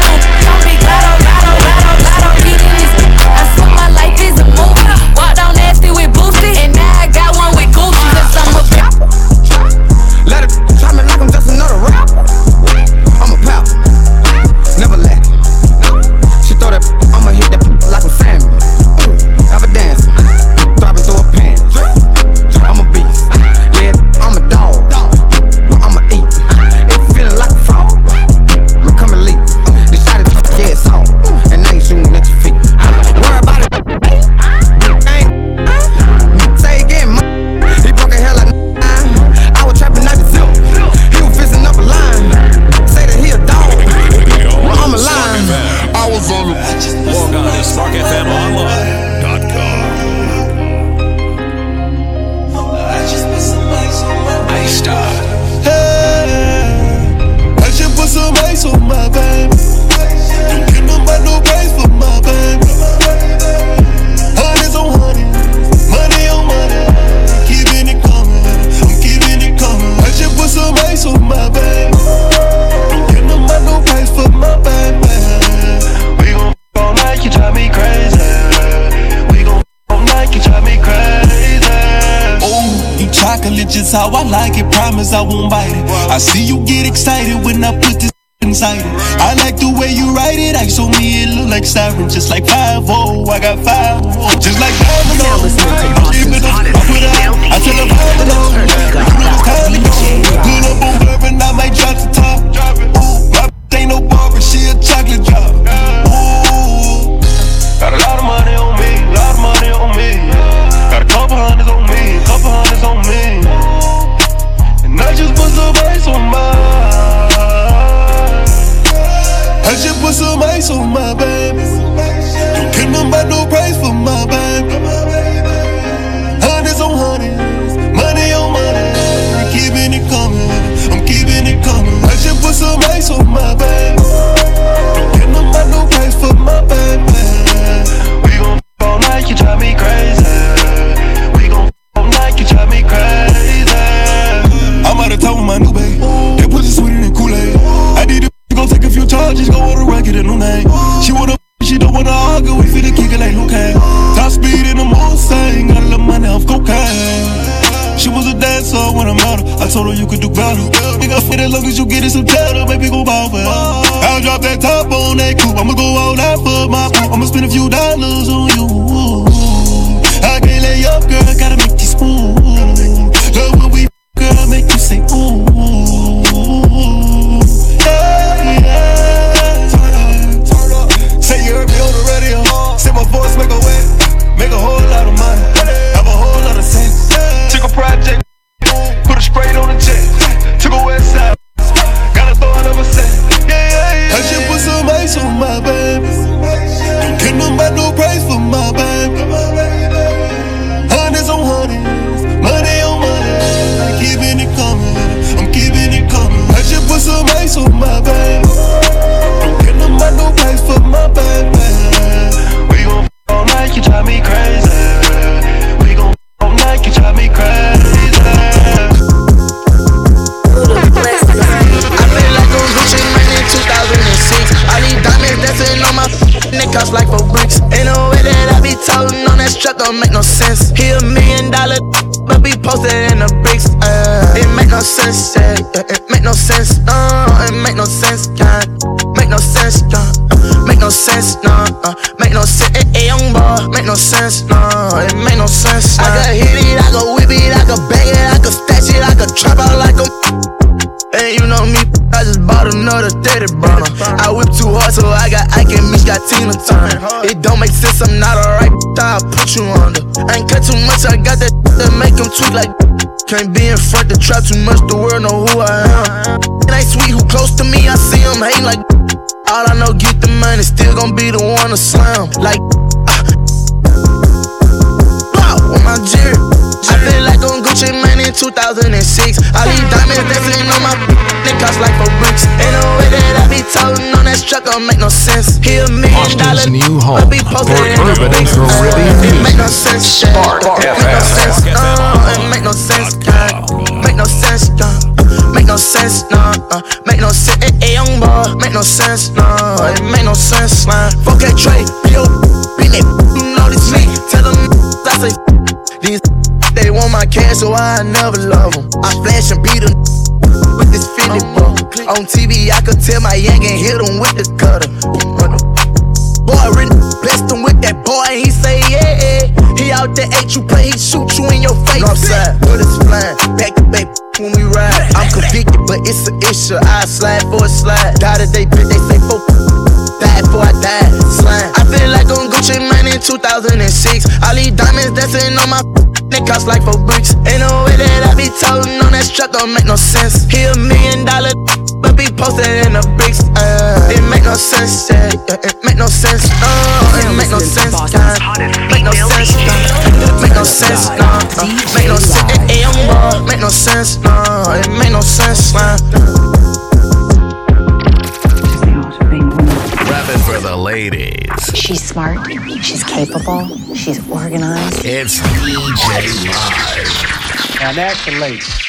it just how I like it. Promise I won't bite it. I see you get excited when I put this inside it. I like the way you write it. I saw me, it look like siren. Just like five oh, I got five oh. Just like five oh, I'm giving up. I put up, I tell them five oh. Pull up on blur and I might drop the top. Ooh, my bitch ain't no barber, she a chocolate drop. Ooh, got a lot of money on me, lot of money on me. Got a couple hundreds on me, couple hundreds on me. And I just put some ice on mine. I just put some ice on my baby. Don't give them by no price for my baby. Hundreds on hundreds, money on money. I'm keeping it coming, I'm keeping it coming. I just put some ice on my baby. Don't give them by no price for my baby. We gon' f*** all night, you drive me crazy. You drive me crazy. I'm out of town with my new babe. That pussy sweeter than Kool-Aid. I did it, she gon' take a few charges. Go on the racket, a new name. She wanna, she don't wanna argue. We finna kick it like Luke. Top speed in the Mustang. Got a little money off cocaine. She was a dancer when I'm out. I told her you could do better. Nigga, fit as long as you get it some cheddar, baby, go bow for her. I'll drop that top on that coupe. I'ma go all out for my poop. I'ma spend a few dollars on you. I can't lay up, girl, gotta make these moves. Love when we, girl, make you say ooh. Yeah, yeah. Turn up, turn up. Say you heard me on the radio. Say my voice make a wet, make a whole lot of money, have a whole lot of sense. Took a project, put a spray on the jet, took a west side, gotta throw another set. Yeah, yeah, yeah. I should put some ice on my baby. Don't give them by no price for my baby. Put some ice on my baby. Don't get no money, no price for my baby. We gon' f*** all night, you drive me crazy. We gon' f*** all night, you drive me crazy. I feel like a Gucci man in two thousand six. All these diamonds dancing on my f***ing neck, cost like for bricks. Ain't no way that I be totin' on that strap, don't make no sense. He a million dollar but be posted in the bricks. Uh, it make no sense, yeah, yeah, it make no sense, no, it make no sense, yeah, make no sense, no, uh, make no sense, no, uh, make no sense, eh, eh, young boy, make no sense, no, it make no sense. Nah. I could hit it, I could whip it, I could bang it, I could stash it, I could trap out like a. Hey, you know me, I just bought another thirty burner. I whip too hard, so I got Ike and Mitch got Tina Turner. It don't make sense, I'm not alright, I'll put you under. I ain't cut too much, I got that that make him tweak like. Can't be in front the trap too much, the world know who I am. It ain't sweet, who close to me, I see him hate like. All I know, get the money, still gon' be the one to slam. Like, ah. Blow with my jerry. I feel like I'm Gucci man in two thousand six. All these diamonds dancing on my they cost like for bricks. Ain't no way that I be totin' on that truck, don't make no sense. He a million dollars, but be posted in the bricks. It make no sense, shit. It make no sense, no, it make no sense, make no sense, make no sense, no, make no sense, eh, young boy, make no sense, no, it make no sense, man. Fuck that trade, yo, be that, you know this me. Tell them I say these. They want my cash, so I never love 'em. I flash and beat 'em with this fifty bro. On T V, I could tell my yank and hit 'em with the cutter. Boy, written, blessed him with that boy, and he say, yeah, yeah. He out there, ain't you play, he shoot you in your face. Northside, what is flying? Back to back when we ride. I'm convicted, but it's an issue. I slide for a slide. Die that they bitch, they say, fuck. Died before I died. Slime. I feel like I'm Gucci man in two thousand six. All these diamonds dancing on my. It cost like for bricks. Ain't no way that I be totin' on that strap, don't make no sense. He a million dollar, but be posted in the bricks. Uh, it make no sense, yeah, yeah, it make no sense. No, uh, it make no sense, yeah, make no sense, yeah, make no sense, no, make no sense, eh, young boy, make no sense, no, it make no sense, man. Rapping for the ladies. She's smart, she's capable, she's organized. It's D J Live. Now that's the lady.